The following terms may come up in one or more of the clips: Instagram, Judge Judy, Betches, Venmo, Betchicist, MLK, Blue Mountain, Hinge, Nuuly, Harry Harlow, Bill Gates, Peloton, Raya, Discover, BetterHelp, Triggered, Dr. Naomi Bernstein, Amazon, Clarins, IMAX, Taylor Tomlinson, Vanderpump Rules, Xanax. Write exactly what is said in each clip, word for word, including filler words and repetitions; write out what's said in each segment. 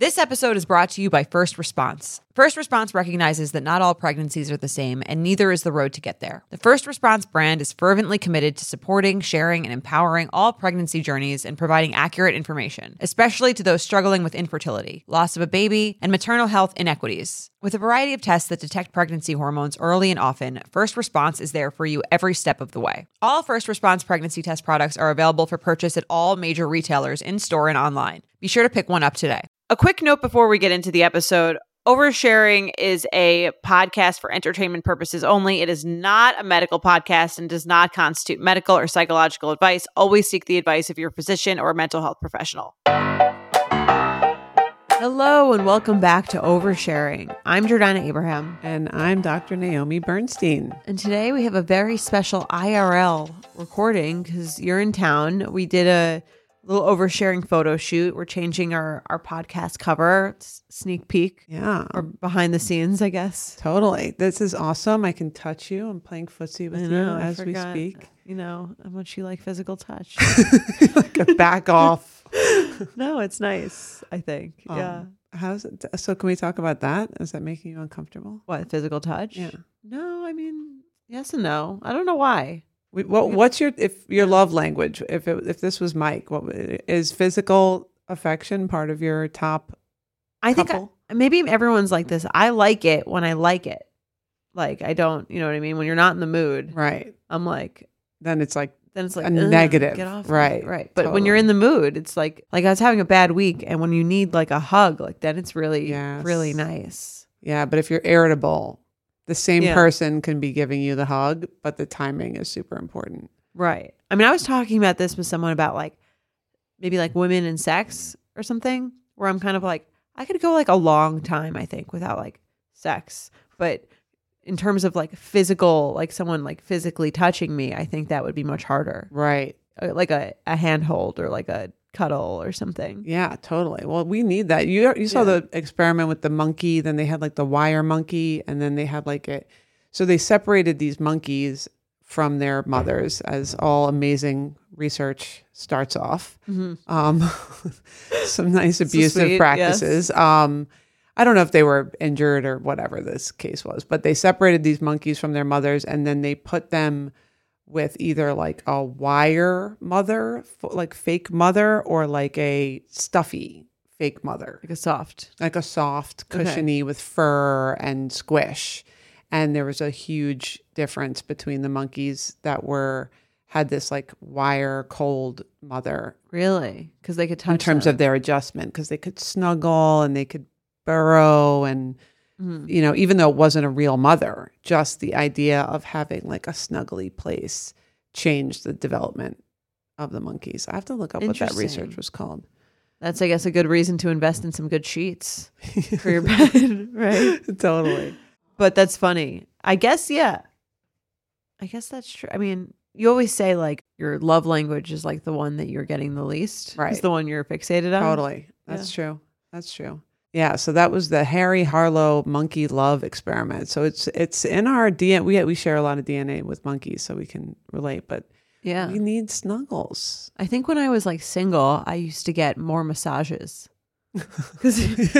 This episode is brought to you by First Response. First Response recognizes that not all pregnancies are the same, and neither is the road to get there. The First Response brand is fervently committed to supporting, sharing, and empowering all pregnancy journeys and providing accurate information, especially to those struggling with infertility, loss of a baby, and maternal health inequities. With a variety of tests that detect pregnancy hormones early and often, First Response is there for you every step of the way. All First Response pregnancy test products are available for purchase at all major retailers in-store and online. Be sure to pick one up today. A quick note before we get into the episode. Oversharing is a podcast for entertainment purposes only. It is not a medical podcast and does not constitute medical or psychological advice. Always seek the advice of your physician or mental health professional. Hello and welcome back to Oversharing. I'm Jordana Abraham. And I'm Doctor Naomi Bernstein. And today we have a very special I R L recording because you're in town. We did a little oversharing photo shoot. We're changing our, our podcast cover, S- sneak peek. Yeah. Or behind the scenes, I guess. Totally. This is awesome. I can touch you. I'm playing footsie with know, you as we speak. You know, how much you like physical touch. Like a back off. No, it's nice, I think. Um, yeah. How's it? So can we talk about that? Is that making you uncomfortable? What, physical touch? Yeah. No, I mean, yes and no. I don't know why. We, what, what's your if your love language? If it, if this was Mike, what is physical affection part of your top? I couple? think I, maybe everyone's like this. I like it when I like it. Like I don't, you know what I mean. When you're not in the mood, right? I'm like, then it's like then it's like a negative, get off right? Me. Right. But totally. When you're in the mood, it's like like I was having a bad week, and when you need like a hug, like then it's really yes. really nice. Yeah, but if you're irritable. The same yeah. person can be giving you the hug, but the timing is super important. Right. I mean, I was talking about this with someone about like maybe like women and sex or something where I'm kind of like, I could go like a long time, I think, without like sex. But in terms of like physical, like someone like physically touching me, I think that would be much harder. Right. Like a, a handhold or like a cuddle or something. Yeah, totally. Well, we need that. You you saw yeah. the experiment with the monkey, then they had like the wire monkey, and then they had like it. So they separated these monkeys from their mothers, as all amazing research starts off. Mm-hmm. Um, some nice abusive so sweet, practices. Yes. Um, I don't know if they were injured or whatever this case was, but they separated these monkeys from their mothers, and then they put them with either like a wire mother, like fake mother, or like a stuffy fake mother. Like a soft. Like a soft, cushiony okay. with fur and squish. And there was a huge difference between the monkeys that were, had this like wire cold mother. Really? Because they could touch In terms them. Of their adjustment, because they could snuggle and they could burrow and... You know, even though it wasn't a real mother, just the idea of having like a snuggly place changed the development of the monkeys. I have to look up what that research was called. That's, I guess, a good reason to invest in some good sheets for your bed, right? Totally. But that's funny. I guess, yeah. I guess that's true. I mean, you always say like your love language is like the one that you're getting the least. Right. It's the one you're fixated on. Totally. That's yeah. true. That's true. Yeah, so that was the Harry Harlow monkey love experiment. So it's it's in our D N A. We we share a lot of D N A with monkeys, so we can relate. But yeah, we need snuggles. I think when I was like single, I used to get more massages because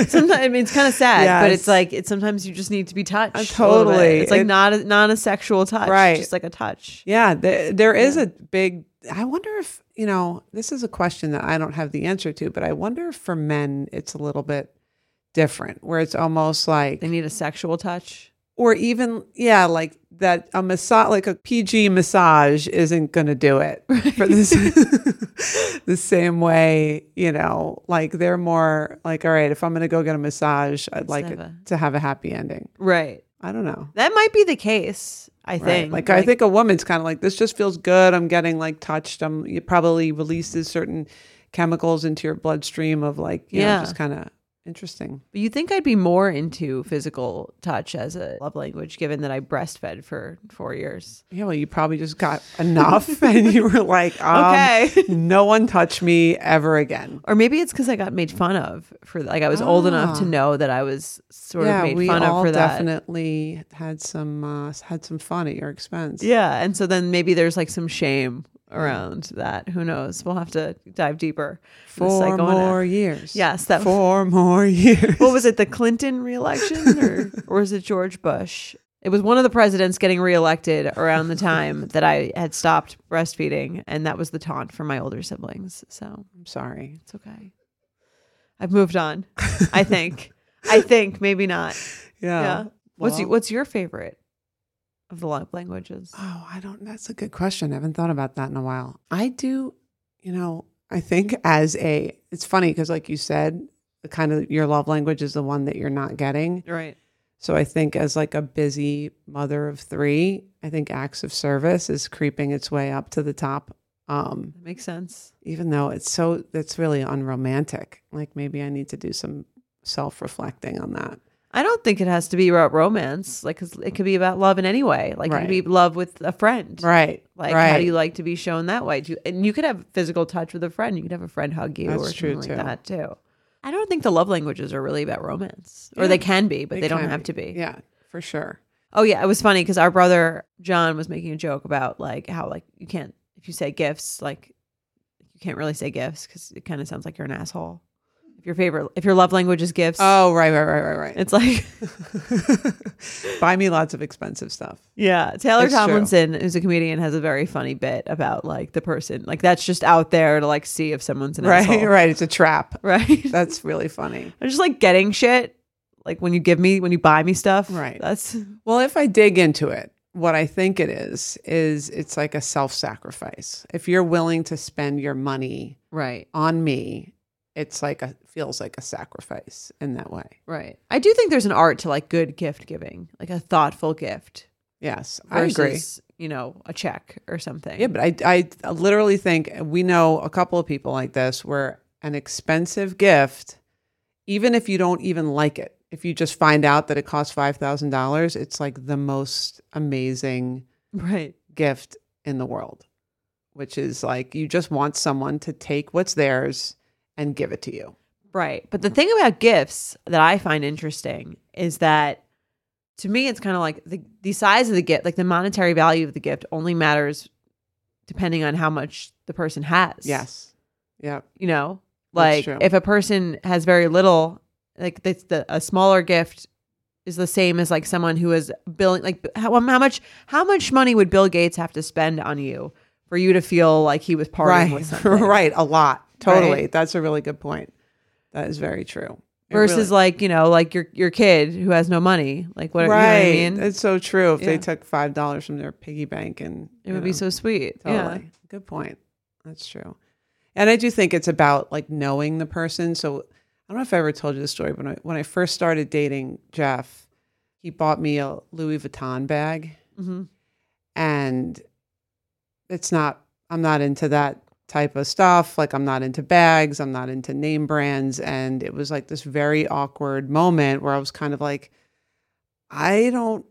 sometimes I mean it's kind of sad, yes. but it's like it's sometimes you just need to be touched. Uh, totally, it's like it, not a, not a sexual touch, right? Just like a touch. Yeah, there, there is yeah. a big. I wonder if you know this is a question that I don't have the answer to, but I wonder if for men it's a little bit different, where it's almost like they need a sexual touch, or even yeah, like that a massage, like a P G massage, isn't going to do it right. for this. The same way, you know, like they're more like, all right, if I'm going to go get a massage, I'd Let's like have it a... to have a happy ending, right? I don't know. That might be the case. I right. think, like, like, I think a woman's kind of like this. Just feels good. I'm getting like touched. I'm it probably releases certain chemicals into your bloodstream of like, you yeah, know, just kind of. Interesting. But you think I'd be more into physical touch as a love language, given that I breastfed for four years. Yeah, well, you probably just got enough and you were like, um, okay, no one touch me ever again. Or maybe it's because I got made fun of for like I was ah. old enough to know that I was sort yeah, of made fun of for that. Yeah, we definitely had some, uh, had some fun at your expense. Yeah. And so then maybe there's like some shame around that. Who knows? We'll have to dive deeper. Four more years. Yes. That Four was, more years. What was it? The Clinton reelection, or, or was it George Bush? It was one of the presidents getting reelected around the time that I had stopped breastfeeding. And that was the taunt for my older siblings. So I'm sorry. It's okay. I've moved on. I think. I think maybe not. Yeah. yeah. Well, what's your, what's your favorite of the love languages? Oh, I don't, that's a good question. I haven't thought about that in a while. I do, you know, I think as a, it's funny because like you said, the kind of your love language is the one that you're not getting. Right. So I think as like a busy mother of three, I think acts of service is creeping its way up to the top. Um, that makes sense. Even though it's so, it's really unromantic. Like maybe I need to do some self-reflecting on that. I don't think it has to be about romance. Like, cause it could be about love in any way. Like, right. It could be love with a friend. Right. Like, right. How do you like to be shown that way? Do you, and you could have physical touch with a friend. You could have a friend hug you That's or something like too. that too. I don't think the love languages are really about romance. Yeah. Or they can be, but they, they don't have be. to be. Yeah, for sure. Oh, yeah. It was funny because our brother, John, was making a joke about, like, how, like, you can't, if you say gifts, like, you can't really say gifts because it kind of sounds like you're an asshole. If your favorite, if your love language is gifts. Oh, right, right, right, right, right. It's like. Buy me lots of expensive stuff. Yeah. Taylor it's Tomlinson, true. who's a comedian, has a very funny bit about like the person. Like that's just out there to like see if someone's an right, asshole. Right, right. It's a trap. Right. That's really funny. I'm just like getting shit. Like when you give me, when you buy me stuff. Right. That's. Well, if I dig into it, what I think it is, is it's like a self-sacrifice. If you're willing to spend your money right on me, it's like a feels like a sacrifice in that way. Right. I do think there's an art to like good gift giving, like a thoughtful gift. Yes, versus, I agree. You know, a check or something. Yeah, but I, I literally think we know a couple of people like this where an expensive gift, even if you don't even like it, if you just find out that it costs five thousand dollars, it's like the most amazing right gift in the world, which is like you just want someone to take what's theirs and give it to you. Right. But the thing about gifts that I find interesting is that to me, it's kind of like the, the size of the gift, like the monetary value of the gift only matters depending on how much the person has. Yes. Yeah. You know, like if a person has very little, like that's the, a smaller gift is the same as like someone who is billing, like how, how much, how much money would Bill Gates have to spend on you for you to feel like he was partying right. with something? Right. A lot. Totally. Right? That's a really good point. That is very true. It Versus really, like, you know, like your your kid who has no money. Like what, right. you know what I mean? It's so true. If yeah. they took five dollars from their piggy bank and it would know, be so sweet. Totally. Yeah. Good point. That's true. And I do think it's about like knowing the person. So I don't know if I ever told you the story, but when I, when I first started dating Jeff, he bought me a Louis Vuitton bag. Mm-hmm. And it's not, I'm not into that type of stuff. Like I'm not into bags. I'm not into name brands. And it was like this very awkward moment where I was kind of like, I don't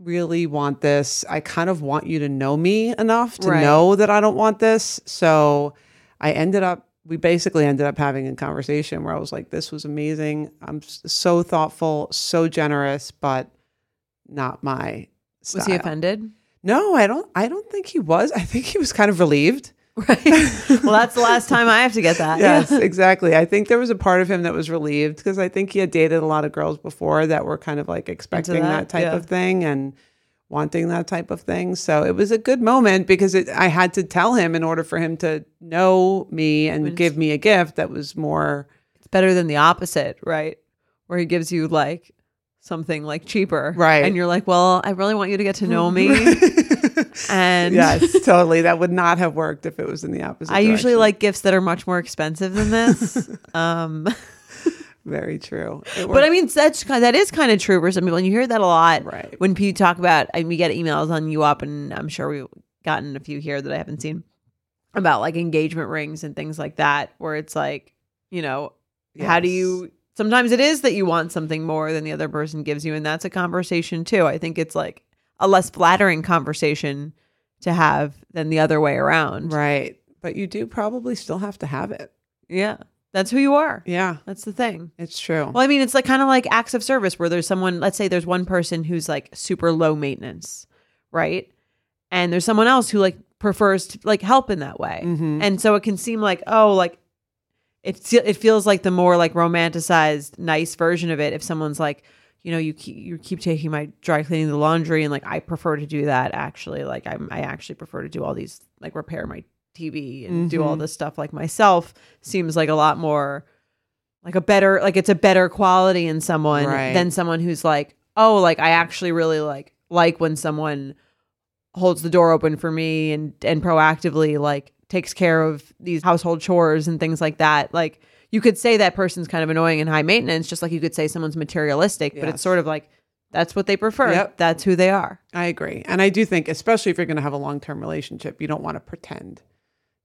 really want this. I kind of want you to know me enough to right. know that I don't want this. So I ended up, we basically ended up having a conversation where I was like, this was amazing. I'm so thoughtful, so generous, but not my style. Was he offended? No, I don't, I don't think he was. I think he was kind of relieved. Right. Well, that's the last time I have to get that. Yes, exactly. I think there was a part of him that was relieved because I think he had dated a lot of girls before that were kind of like expecting that, that type yeah. of thing and wanting that type of thing. So it was a good moment because it, I had to tell him in order for him to know me and it's, give me a gift that was more. It's better than the opposite, right? Where he gives you like something like cheaper. Right. And you're like, well, I really want you to get to know me. And yes, totally. That would not have worked if it was in the opposite I direction. Usually like gifts that are much more expensive than this. um, Very true. But I mean, that's, that is kind of true for some people. And you hear that a lot right. when people talk about, and we get emails on you up, and I'm sure we've gotten a few here that I haven't seen, about like engagement rings and things like that, where it's like, you know, yes. how do you, sometimes it is that you want something more than the other person gives you. And that's a conversation too. I think it's like a less flattering conversation to have than the other way around. Right. But you do probably still have to have it. Yeah. That's who you are. Yeah. That's the thing. It's true. Well, I mean, it's like kind of like acts of service where there's someone, let's say there's one person who's like super low maintenance, right? And there's someone else who like prefers to like help in that way. Mm-hmm. And so it can seem like, oh, like it, it feels like the more like romanticized, nice version of it. If someone's like, you know, you keep, you keep taking my dry cleaning, the laundry, and like, I prefer to do that actually. Like I'm, I actually prefer to do all these, like repair my T V and mm-hmm. do all this stuff like myself, seems like a lot more like a better, like it's a better quality in someone right. than someone who's like, oh, like I actually really like, like when someone holds the door open for me and, and proactively like takes care of these household chores and things like that. Like you could say that person's kind of annoying and high maintenance, just like you could say someone's materialistic, yes. but it's sort of like, that's what they prefer. Yep. That's who they are. I agree. And I do think, especially if you're going to have a long-term relationship, you don't want to pretend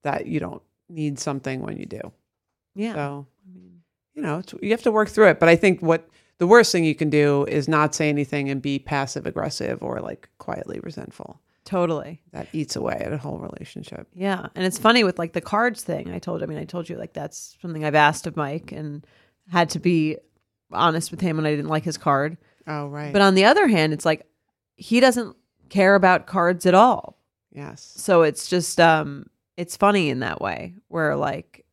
that you don't need something when you do. Yeah. So, you know, it's, you have to work through it. But I think what the worst thing you can do is not say anything and be passive aggressive or like quietly resentful. Totally. That eats away at a whole relationship. Yeah. And it's funny with like the cards thing. I told, I mean, I told you like that's something I've asked of Mike and had to be honest with him when I didn't like his card. Oh, right. But on the other hand, it's like he doesn't care about cards at all. Yes. So it's just, um, it's funny in that way where like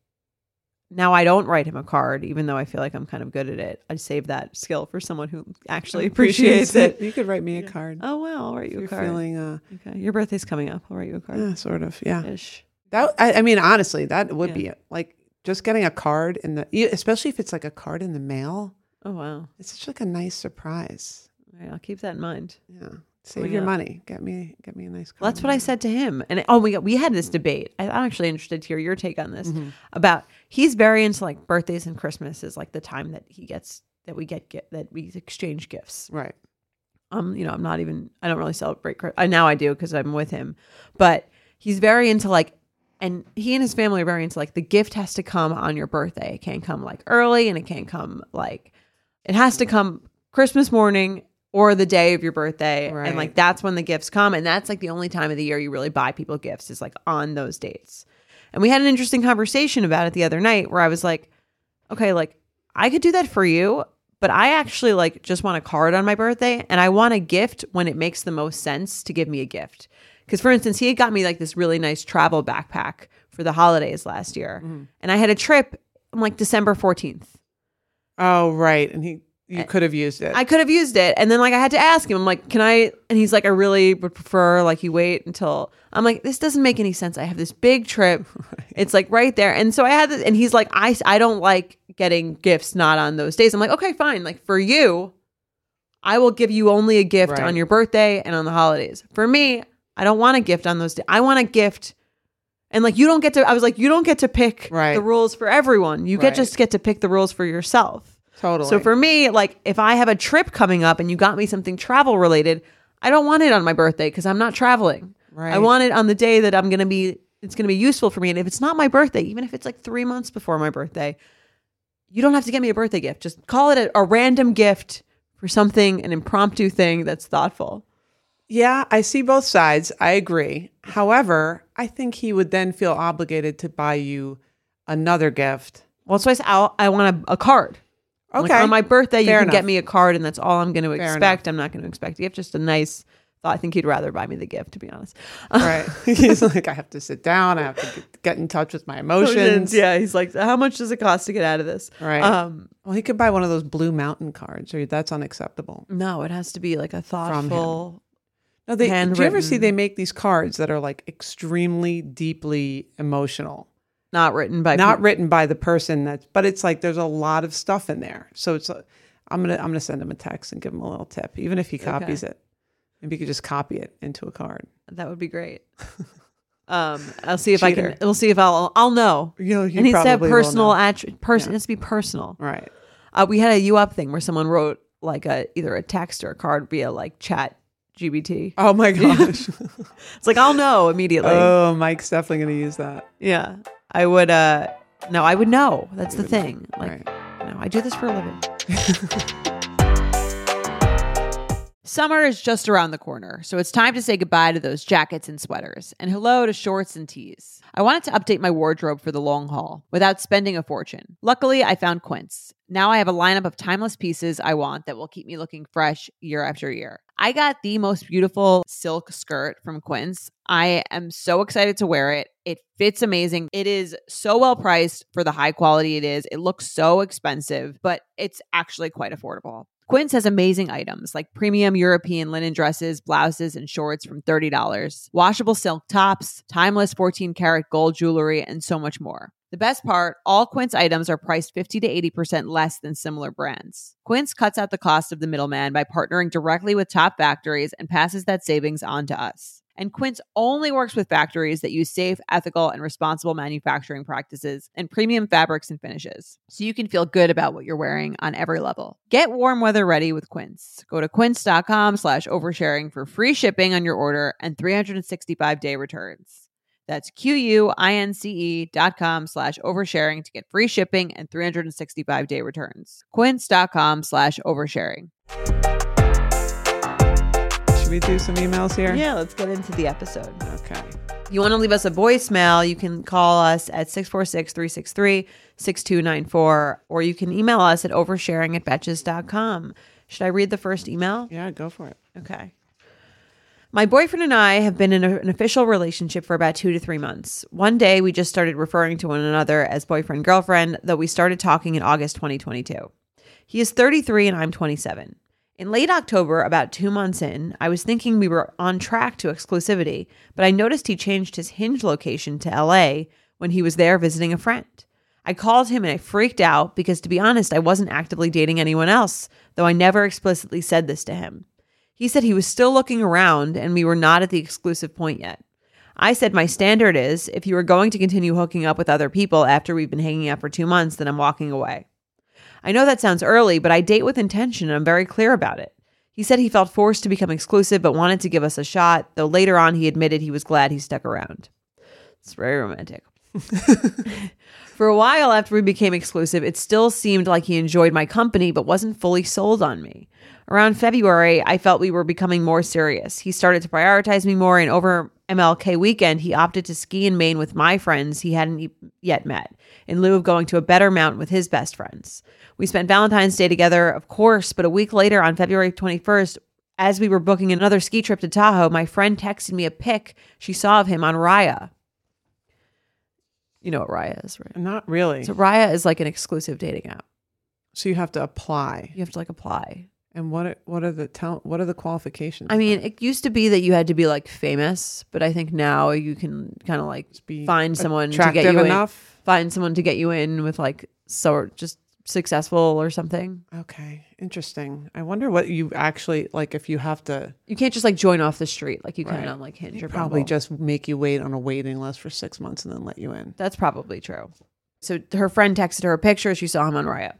now I don't write him a card, even though I feel like I'm kind of good at it. I save that skill for someone who actually appreciates it. it. You could write me a card. Oh, wow. I'll write you if a card. Feeling, uh, okay. Your birthday's coming up. I'll write you a card. Yeah, sort of. Yeah. Ish. That, I, I mean, honestly, that would yeah. be it. Like just getting a card in the, especially if it's like a card in the mail. Oh, wow. It's such like a nice surprise. All right, I'll keep that in mind. Yeah. Save your up. money. Get me, get me a nice car. That's what I said to him. And oh my God, we had this debate. I'm actually interested to hear your take on this mm-hmm. about he's very into like birthdays and Christmas is like the time that he gets, that we get, get that we exchange gifts. Right. Um, you know, I'm not even, I don't really celebrate Christmas. Now I do because I'm with him, but he's very into like, and he and his family are very into like the gift has to come on your birthday. It can't come like early and it can't come like, it has to come Christmas morning or the day of your birthday. Right. And like, that's when the gifts come. And that's like the only time of the year you really buy people gifts is like on those dates. And we had an interesting conversation about it the other night where I was like, okay, like I could do that for you, but I actually like just want a card on my birthday and I want a gift when it makes the most sense to give me a gift. Cause for instance, he had got me like this really nice travel backpack for the holidays last year. Mm-hmm. And I had a trip on like December fourteenth. Oh, right. And he, You could have used it. I could have used it. And then like I had to ask him, I'm like, can I? And he's like, I really would prefer like you wait until, I'm like, this doesn't make any sense. I have this big trip. It's like right there. And so I had this and he's like, I, I don't like getting gifts not on those days. I'm like, okay, fine. Like for you, I will give you only a gift right. on your birthday and on the holidays. For me, I don't want a gift on those days. I want a gift. And like, you don't get to, I was like, you don't get to pick right. the rules for everyone. You right. get just get to pick the rules for yourself. Totally. So for me, like if I have a trip coming up and you got me something travel related, I don't want it on my birthday because I'm not traveling. Right. I want it on the day that I'm going to be, it's going to be useful for me. And if it's not my birthday, even if it's like three months before my birthday, you don't have to get me a birthday gift. Just call it a, a random gift for something, an impromptu thing that's thoughtful. Yeah, I see both sides. I agree. However, I think he would then feel obligated to buy you another gift. Well, so I said, I'll, I want a, a card. Okay. Like on my birthday, Fair you can enough. get me a card, and that's all I'm going to Fair expect. Enough. I'm not going to expect a gift. Just a nice thought. I think he'd rather buy me the gift, to be honest. Right. He's like, I have to sit down. I have to get in touch with my emotions. emotions. Yeah. He's like, how much does it cost to get out of this? Right. Um, well, he could buy one of those Blue Mountain cards, or that's unacceptable. No, it has to be like a thoughtful. No, they, handwritten. Did you ever see they make these cards that are like extremely deeply emotional? Not written by not people. written by the person that's, but it's like there's a lot of stuff in there. So it's, uh, I'm gonna I'm gonna send him a text and give him a little tip, even if he copies okay. it. Maybe you could just copy it into a card. That would be great. um, I'll see if Cheater. I can. We'll see if I'll I'll know. You know, you and he said personal attr- person. Yeah. It has to be personal, right? Uh, we had a U Up thing where someone wrote like a either a text or a card via like Chat G P T. Oh my gosh! It's like I'll know immediately. Oh, Mike's definitely gonna use that. Yeah. I would, uh, no, I would know. That's the thing. Like, right. you know, I do this for a living. Summer is just around the corner, so it's time to say goodbye to those jackets and sweaters, and hello to shorts and tees. I wanted to update my wardrobe for the long haul without spending a fortune. Luckily, I found Quince. Now I have a lineup of timeless pieces I want that will keep me looking fresh year after year. I got the most beautiful silk skirt from Quince. I am so excited to wear it. It fits amazing. It is so well priced for the high quality it is. It looks so expensive, but it's actually quite affordable. Quince has amazing items like premium European linen dresses, blouses, and shorts from thirty dollars, washable silk tops, timeless fourteen karat gold jewelry, and so much more. The best part, all Quince items are priced fifty to eighty percent less than similar brands. Quince cuts out the cost of the middleman by partnering directly with top factories and passes that savings on to us. And Quince only works with factories that use safe, ethical, and responsible manufacturing practices and premium fabrics and finishes, so you can feel good about what you're wearing on every level. Get warm weather ready with Quince. Go to quince.com slash oversharing for free shipping on your order and three sixty-five day returns. That's Q-U-I-N-C-E dot com slash oversharing to get free shipping and three sixty-five day returns. Quince.com slash oversharing. Should we do some emails here? Yeah, let's get into the episode. Okay. You want to leave us a voicemail, you can call us at six four six, three six three, six two nine four, or you can email us at oversharing at betches.com. Should I read the first email? Yeah, go for it. Okay. My boyfriend and I have been in a, an official relationship for about two to three months. One day, we just started referring to one another as boyfriend-girlfriend, though we started talking in August twenty twenty-two. He is thirty-three and I'm twenty-seven. In late October, about two months in, I was thinking we were on track to exclusivity, but I noticed he changed his Hinge location to L A when he was there visiting a friend. I called him and I freaked out because, to be honest, I wasn't actively dating anyone else, though I never explicitly said this to him. He said he was still looking around and we were not at the exclusive point yet. I said my standard is if you are going to continue hooking up with other people after we've been hanging out for two months, then I'm walking away. I know that sounds early, but I date with intention and I'm very clear about it. He said he felt forced to become exclusive but wanted to give us a shot, though later on he admitted he was glad he stuck around. It's very romantic. For a while after we became exclusive, it still seemed like he enjoyed my company but wasn't fully sold on me. Around February, I felt we were becoming more serious. He started to prioritize me more, and over M L K weekend, he opted to ski in Maine with my friends he hadn't yet met, in lieu of going to a better mountain with his best friends. We spent Valentine's Day together, of course, but a week later on February twenty-first, as we were booking another ski trip to Tahoe, my friend texted me a pic she saw of him on Raya. You know what Raya is, right? Not really. So Raya is like an exclusive dating app. So you have to apply. You have to like apply. And what are, what are the tell, what are the qualifications? I mean, it used to be that you had to be like famous, but I think now you can kind of like be find someone to get you enough. in, find someone to get you in with like so just successful or something. Okay, interesting. I wonder what you actually like if you have to. You can't just like join off the street like you can right. on like Hinge. They or probably Bumble. Just make you wait on a waiting list for six months and then let you in. That's probably true. So her friend texted her a picture. She saw him on Riot.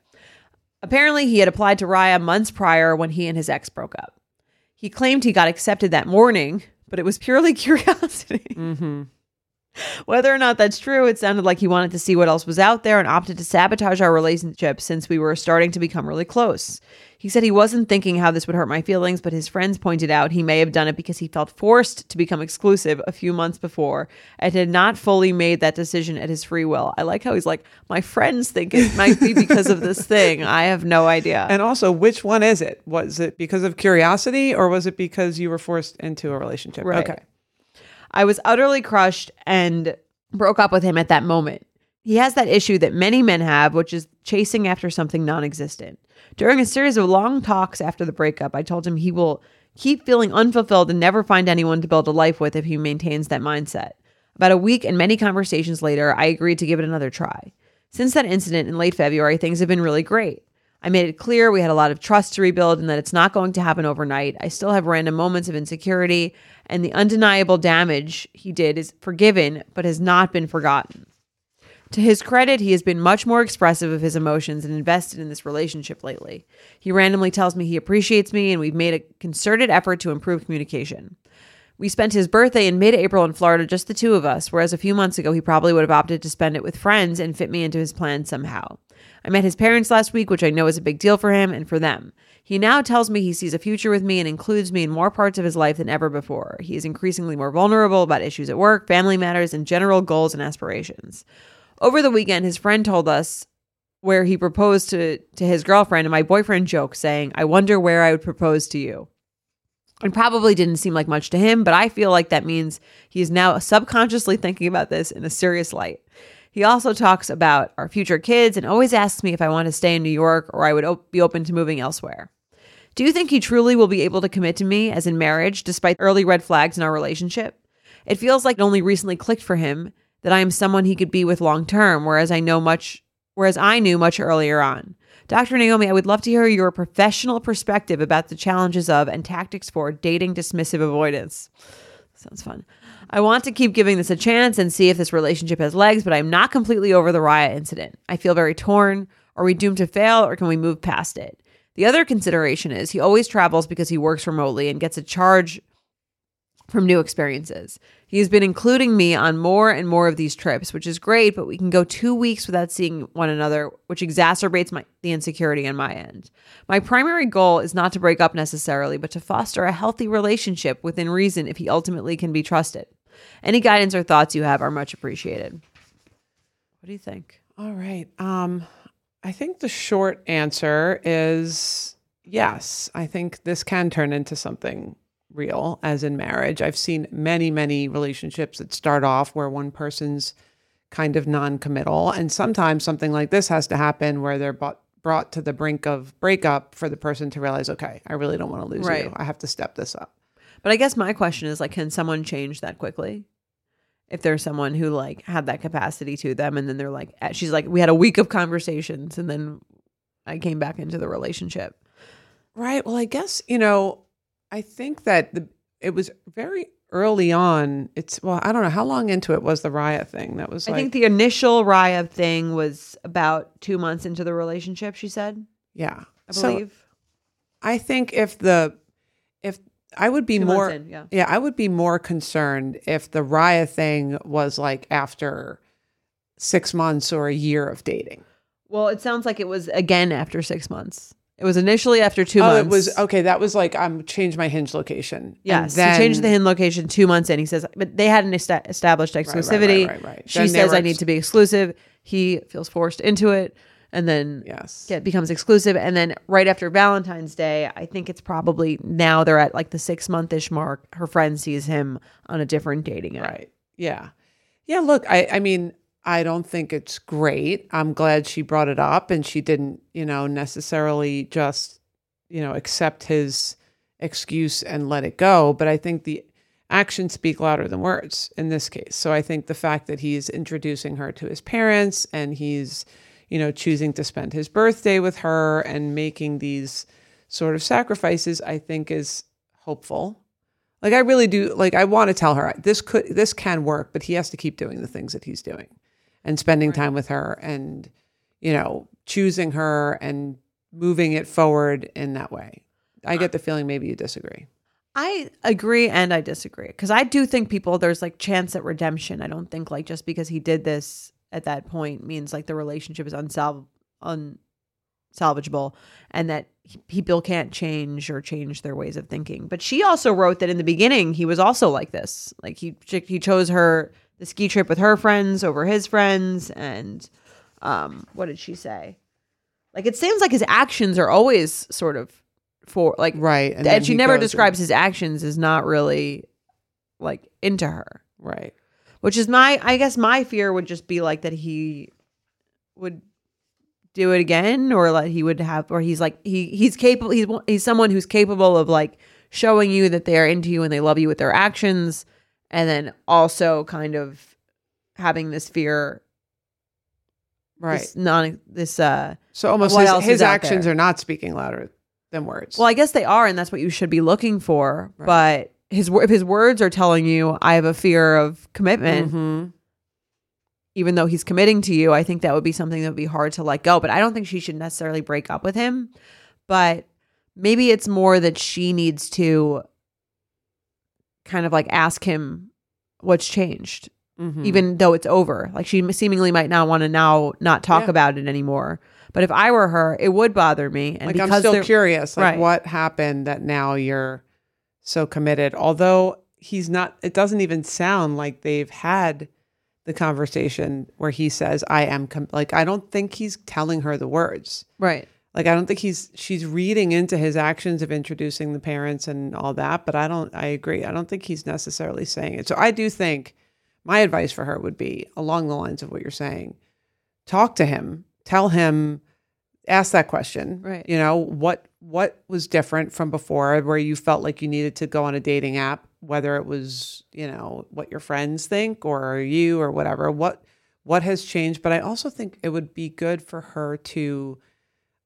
Apparently, he had applied to Raya months prior when he and his ex broke up. He claimed he got accepted that morning, but it was purely curiosity. Mm-hmm. Whether or not that's true, it sounded like he wanted to see what else was out there and opted to sabotage our relationship since we were starting to become really close. He said he wasn't thinking how this would hurt my feelings, but his friends pointed out he may have done it because he felt forced to become exclusive a few months before and had not fully made that decision at his free will. I like how he's like, my friends think it might be because of this thing. I have no idea. And also, which one is it? Was it because of curiosity or was it because you were forced into a relationship? Right. Okay. I was utterly crushed and broke up with him at that moment. He has that issue that many men have, which is chasing after something non-existent. During a series of long talks after the breakup, I told him he will keep feeling unfulfilled and never find anyone to build a life with if he maintains that mindset. About a week and many conversations later, I agreed to give it another try. Since that incident in late February, things have been really great. I made it clear we had a lot of trust to rebuild and that it's not going to happen overnight. I still have random moments of insecurity, and the undeniable damage he did is forgiven but has not been forgotten. To his credit, he has been much more expressive of his emotions and invested in this relationship lately. He randomly tells me he appreciates me, and we've made a concerted effort to improve communication. We spent his birthday in mid-April in Florida, just the two of us, whereas a few months ago he probably would have opted to spend it with friends and fit me into his plan somehow. I met his parents last week, which I know is a big deal for him and for them. He now tells me he sees a future with me and includes me in more parts of his life than ever before. He is increasingly more vulnerable about issues at work, family matters, and general goals and aspirations. Over the weekend, his friend told us where he proposed to, to his girlfriend, and my boyfriend joked, saying, I wonder where I would propose to you. It probably didn't seem like much to him, but I feel like that means he is now subconsciously thinking about this in a serious light. He also talks about our future kids and always asks me if I want to stay in New York or I would op- be open to moving elsewhere. Do you think he truly will be able to commit to me, as in marriage, despite early red flags in our relationship? It feels like it only recently clicked for him that I am someone he could be with long term, whereas I know much, whereas I knew much earlier on. Doctor Naomi, I would love to hear your professional perspective about the challenges of and tactics for dating dismissive avoidance. Sounds fun. I want to keep giving this a chance and see if this relationship has legs, but I'm not completely over the Raya incident. I feel very torn. Are we doomed to fail, or can we move past it? The other consideration is he always travels because he works remotely and gets a charge from new experiences. He has been including me on more and more of these trips, which is great, but we can go two weeks without seeing one another, which exacerbates my, the insecurity on my end. My primary goal is not to break up necessarily, but to foster a healthy relationship within reason if he ultimately can be trusted. Any guidance or thoughts you have are much appreciated. What do you think? All right. Um, I think the short answer is yes. I think this can turn into something real, as in marriage. I've seen many, many relationships that start off where one person's kind of non-committal. And sometimes something like this has to happen where they're b- brought to the brink of breakup for the person to realize, okay, I really don't want to lose right. you. I have to step this up. But I guess my question is, like, can someone change that quickly? If there's someone who, like, had that capacity to them, and then they're like, she's like, we had a week of conversations and then I came back into the relationship. Right. Well, I guess, you know, I think that the, it was very early on. It's, well, I don't know how long into it was the Raya thing. That was. Like, I think the initial Raya thing was about two months into the relationship, she said. Yeah. I believe. So I think if the, if I would be two more, in, yeah. yeah, I would be more concerned if the Raya thing was like after six months or a year of dating. Well, it sounds like it was again after six months. It was initially after two oh, months. Oh, it was, okay, that was like, I'm um, change my Hinge location. Yes, then, he changed the Hinge location two months in. He says, but they hadn't est- established exclusivity. Right, right, right, right, right. She then says, were, I need to be exclusive. He feels forced into it, and then yes. get, becomes exclusive. And then right after Valentine's Day, I think it's probably now they're at like the six-month-ish mark. Her friend sees him on a different dating app. Right, yeah. Yeah, look, I, I mean... I don't think it's great. I'm glad she brought it up and she didn't, you know, necessarily just, you know, accept his excuse and let it go. But I think the actions speak louder than words in this case. So I think the fact that he's introducing her to his parents and he's, you know, choosing to spend his birthday with her and making these sort of sacrifices, I think is hopeful. Like, I really do, like, I want to tell her this could, this can work, but he has to keep doing the things that he's doing. And spending right. time with her and, you know, choosing her and moving it forward in that way. I get the feeling maybe you disagree. I agree and I disagree. Because I do think people, there's like chance at redemption. I don't think like just because he did this at that point means like the relationship is unsalv- unsalvageable and that he, people can't change or change their ways of thinking. But she also wrote that in the beginning, he was also like this. Like he he chose her... the ski trip with her friends over his friends. And um, what did she say? Like, it seems like his actions are always sort of for like, right. And, and she never describes his actions as not really like into her. Right. Which is my, I guess my fear would just be like that he would do it again or like he would have, or he's like, he he's capable. He's, he's someone who's capable of like showing you that they are into you and they love you with their actions. And then also kind of having this fear, right? This non, this uh. So almost his, his actions are not speaking louder than words. Well, I guess they are, and that's what you should be looking for. Right. But his if his words are telling you, I have a fear of commitment, mm-hmm. even though he's committing to you, I think that would be something that would be hard to let go. But I don't think she should necessarily break up with him. But maybe it's more that she needs to kind of like ask him what's changed, mm-hmm. even though it's over. Like she seemingly might not want to now not talk yeah. about it anymore. But if I were her, it would bother me. And like because I'm still curious, like right. what happened that now you're so committed? Although he's not, it doesn't even sound like they've had the conversation where he says, I am, com-. like, I don't think he's telling her the words. Right. Like, I don't think he's, she's reading into his actions of introducing the parents and all that, but I don't, I agree. I don't think he's necessarily saying it. So I do think my advice for her would be along the lines of what you're saying. Talk to him, tell him, ask that question, right? You know, what, what was different from before where you felt like you needed to go on a dating app, whether it was, you know, what your friends think or you or whatever, what, what has changed? But I also think it would be good for her to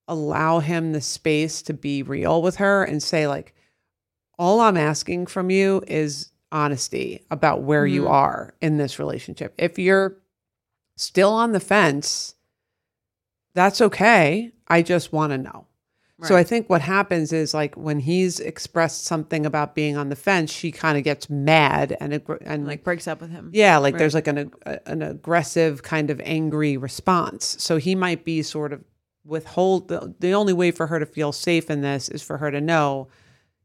allow him the space to be real with her and say, like, all I'm asking from you is honesty about where mm-hmm. you are in this relationship. If you're still on the fence, that's okay. I just want to know. Right. So I think what happens is, like, when he's expressed something about being on the fence, she kind of gets mad and aggr- and like breaks up with him. Yeah, like right. there's like an a, an aggressive kind of angry response. So he might be sort of withhold the, the only way for her to feel safe in this is for her to know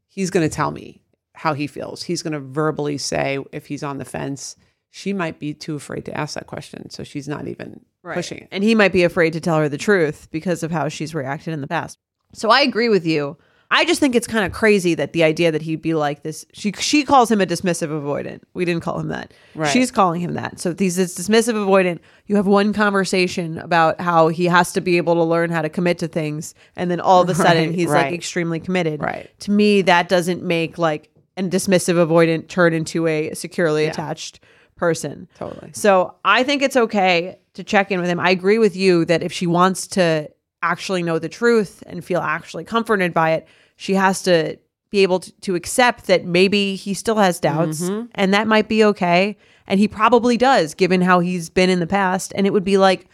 he's going to tell me how he feels. He's going to verbally say if he's on the fence. She might be too afraid to ask that question, so she's not even right. pushing it. And he might be afraid to tell her the truth because of how she's reacted in the past. So I agree with you. I just think it's kind of crazy that the idea that he'd be like this, she she calls him a dismissive avoidant. We didn't call him that. Right. She's calling him that. So he's this dismissive avoidant. You have one conversation about how he has to be able to learn how to commit to things. And then all of a sudden right, he's right. like extremely committed. Right. To me, that doesn't make like a dismissive avoidant turn into a securely yeah. attached person. Totally. So I think it's okay to check in with him. I agree with you that if she wants to actually know the truth and feel actually comforted by it, she has to be able to, to accept that maybe he still has doubts mm-hmm. and that might be okay. And he probably does, given how he's been in the past. And it would be like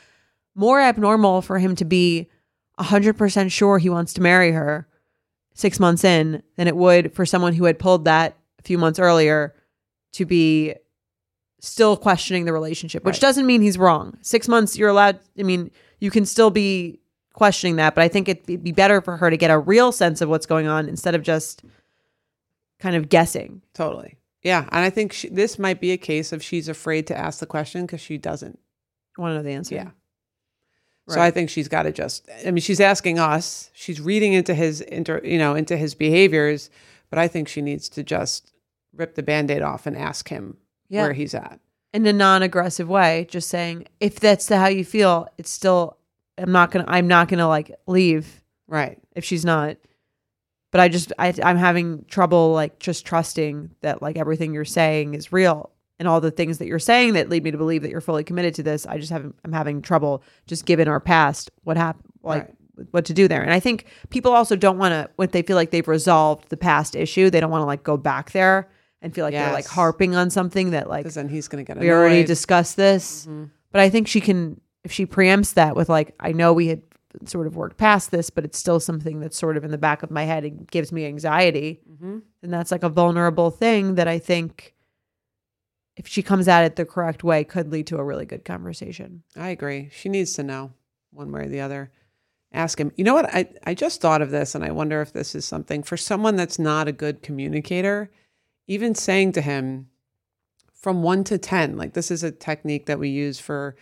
more abnormal for him to be one hundred percent sure he wants to marry her six months in than it would for someone who had pulled that a few months earlier to be still questioning the relationship, which right. doesn't mean he's wrong. Six months, you're allowed, I mean, you can still be questioning that, but I think it'd be better for her to get a real sense of what's going on instead of just kind of guessing. Totally. Yeah. And I think she, this might be a case of she's afraid to ask the question because she doesn't want to know the answer. Yeah. Right. So I think she's got to just, I mean, she's asking us, she's reading into his, inter, you know, into his behaviors, but I think she needs to just rip the Band-Aid off and ask him yeah. where he's at. In a non-aggressive way, just saying, if that's the, how you feel, it's still I'm not going to, I'm not going to like leave. Right. If she's not, but I just, I, I'm having trouble like just trusting that like everything you're saying is real and all the things that you're saying that lead me to believe that you're fully committed to this. I just haven't, I'm having trouble just given our past, what happened, like right. what to do there. And I think people also don't want to, when they feel like they've resolved the past issue, they don't want to like go back there and feel like yes. they're like harping on something that like, then he's going to get annoyed. We already discussed this, mm-hmm. but I think she can, if she preempts that with like, I know we had sort of worked past this, but it's still something that's sort of in the back of my head and gives me anxiety. Mm-hmm. And that's like a vulnerable thing that I think if she comes at it the correct way could lead to a really good conversation. I agree. She needs to know one way or the other. Ask him, you know what? I, I just thought of this and I wonder if this is something for someone that's not a good communicator, even saying to him from one to ten, like this is a technique that we use for,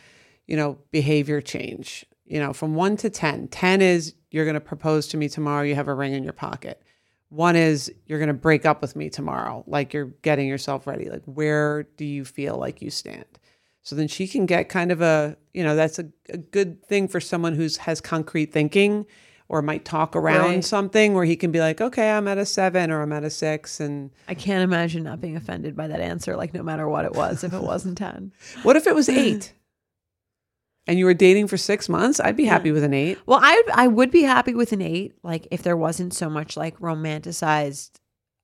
you know, behavior change, you know, from one to ten. ten is you're going to propose to me tomorrow. You have a ring in your pocket. One is you're going to break up with me tomorrow. Like you're getting yourself ready. Like, where do you feel like you stand? So then she can get kind of a, you know, that's a, a good thing for someone who's has concrete thinking or might talk around right. something where he can be like, okay, I'm at a seven or I'm at a six. And I can't imagine not being offended by that answer. Like no matter what it was, if it wasn't ten, what if it was eight? And you were dating for six months, I'd be yeah. happy with an eight. Well, I I would be happy with an eight, like if there wasn't so much like romanticized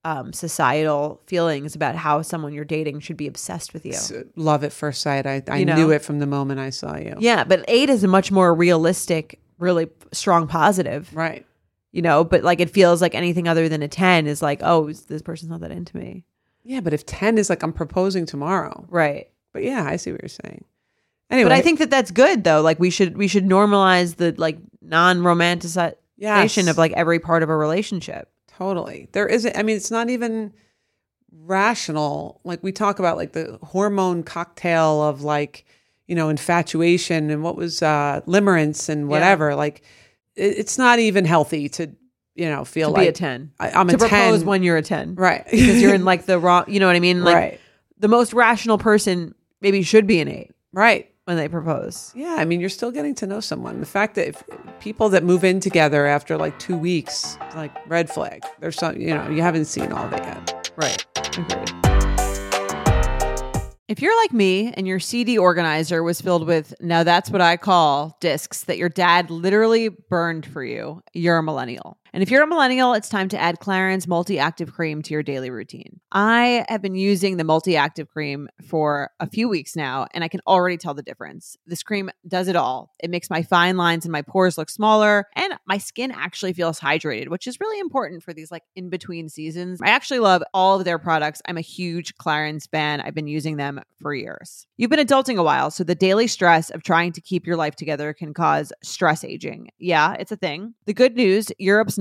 um, societal feelings about how someone you're dating should be obsessed with you. So, love at first sight. I, I you know? knew it from the moment I saw you. Yeah, but eight is a much more realistic, really strong positive. Right. You know, but like it feels like anything other than a ten is like, oh, this person's not that into me. Yeah, but if ten is like I'm proposing tomorrow. Right. But yeah, I see what you're saying. Anyway. But I think that that's good though. Like we should we should normalize the like non-romanticization yes. of like every part of a relationship. Totally. There isn't. I mean, it's not even rational. Like we talk about like the hormone cocktail of like, you know, infatuation and what was uh, limerence and whatever. Yeah. Like it's not even healthy to, you know, feel to like be a ten. I, I'm to a ten. To propose when you're a ten, right? Because you're in like the wrong. You know what I mean? Like, right. The most rational person maybe should be an eight, right? When they propose. Yeah, I mean, you're still getting to know someone. The fact that if people that move in together after like two weeks, like red flag. There's some, you know, you haven't seen all they have. Right. Agreed. If you're like me and your C D organizer was filled with, now that's what I call discs that your dad literally burned for you, you're a millennial. And if you're a millennial, it's time to add Clarins Multi-Active Cream to your daily routine. I have been using the Multi-Active Cream for a few weeks now, and I can already tell the difference. This cream does it all. It makes my fine lines and my pores look smaller, and my skin actually feels hydrated, which is really important for these like in-between seasons. I actually love all of their products. I'm a huge Clarins fan. I've been using them for years. You've been adulting a while, so the daily stress of trying to keep your life together can cause stress aging. Yeah, it's a thing. The good news, Europe's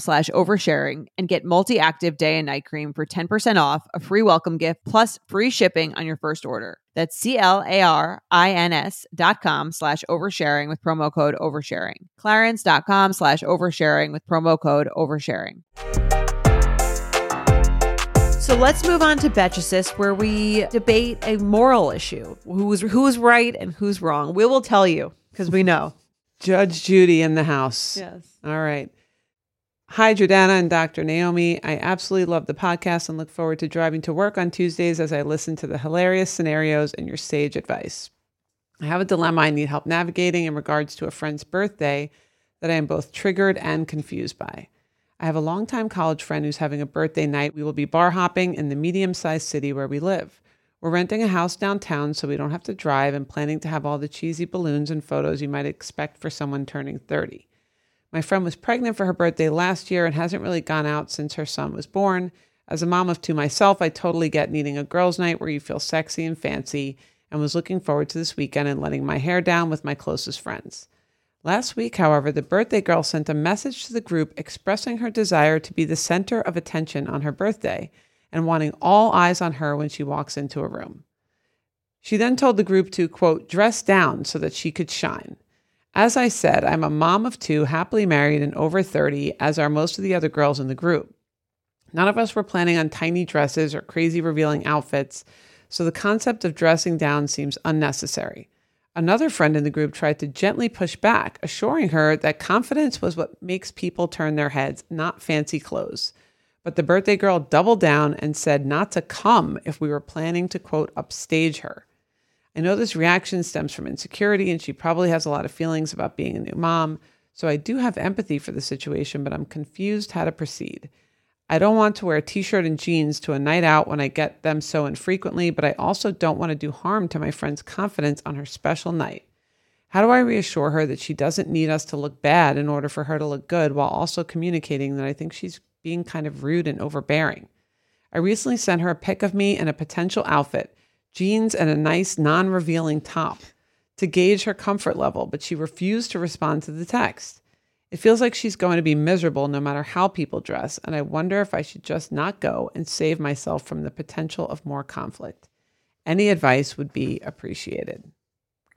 slash oversharing and get Multi-Active Day and Night Cream for ten percent off, a free welcome gift, plus free shipping on your first order. That's C-L-A-R-I-N-S dot com slash oversharing with promo code oversharing. Clarins dot com slash oversharing with promo code oversharing. So let's move on to Betchicist, where we debate a moral issue. Who's, who's right and who's wrong? We will tell you because we know. Judge Judy in the house. Yes. All right. Hi, Jordana and Doctor Naomi. I absolutely love the podcast and look forward to driving to work on Tuesdays as I listen to the hilarious scenarios and your sage advice. I have a dilemma I need help navigating in regards to a friend's birthday that I am both triggered and confused by. I have a longtime college friend who's having a birthday night. We will be bar hopping in the medium-sized city where we live. We're renting a house downtown so we don't have to drive and planning to have all the cheesy balloons and photos you might expect for someone turning thirty. My friend was pregnant for her birthday last year and hasn't really gone out since her son was born. As a mom of two myself, I totally get needing a girls' night where you feel sexy and fancy, and was looking forward to this weekend and letting my hair down with my closest friends. Last week, however, the birthday girl sent a message to the group expressing her desire to be the center of attention on her birthday and wanting all eyes on her when she walks into a room. She then told the group to, quote, dress down so that she could shine. As I said, I'm a mom of two, happily married and over thirty, as are most of the other girls in the group. None of us were planning on tiny dresses or crazy revealing outfits, so the concept of dressing down seems unnecessary. Another friend in the group tried to gently push back, assuring her that confidence was what makes people turn their heads, not fancy clothes. But the birthday girl doubled down and said not to come if we were planning to, quote, upstage her. I know this reaction stems from insecurity and she probably has a lot of feelings about being a new mom, so I do have empathy for the situation, but I'm confused how to proceed. I don't want to wear a t-shirt and jeans to a night out when I get them so infrequently, but I also don't want to do harm to my friend's confidence on her special night. How do I reassure her that she doesn't need us to look bad in order for her to look good, while also communicating that I think she's being kind of rude and overbearing? I recently sent her a pic of me in a potential outfit, jeans and a nice non-revealing top, to gauge her comfort level, but she refused to respond to the text. It feels like she's going to be miserable no matter how people dress, and I wonder if I should just not go and save myself from the potential of more conflict. Any advice would be appreciated.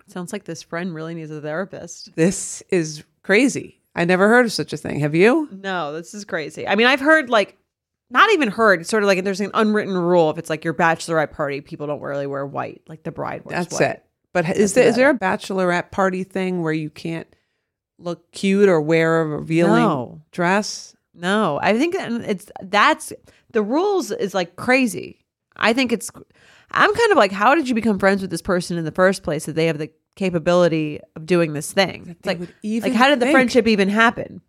Sounds like this friend really needs a therapist. This is crazy. I never heard of such a thing. Have you? No, this is crazy. I mean, I've heard like Not even heard. It's sort of like there's an unwritten rule. If it's like your bachelorette party, people don't really wear white. Like the bride wears That's white. That's it. But is there, is there a bachelorette party thing where you can't look cute or wear a revealing no. dress? No. I think it's that's the rules is like crazy. I think it's I'm kind of like, how did you become friends with this person in the first place that they have the capability of doing this thing? It's like, even like how did the think. friendship even happen?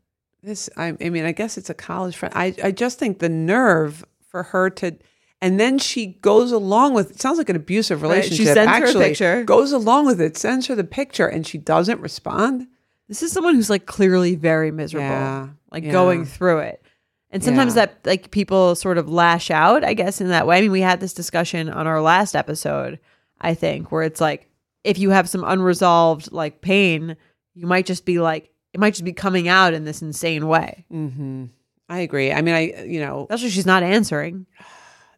This, I, I mean, I guess it's a college friend. I, I just think the nerve for her to, and then she goes along with, it sounds like an abusive relationship. Right. She sends actually, her a picture. Goes along with it, sends her the picture, and she doesn't respond. this is someone who's like clearly very miserable, yeah. like yeah. going through it. And sometimes yeah. that like people sort of lash out, I guess, in that way. I mean, we had this discussion on our last episode, I think, where it's like, if you have some unresolved like pain, you might just be like, it might just be coming out in this insane way. Mm-hmm. I agree. I mean, I, you know, that's why she's not answering.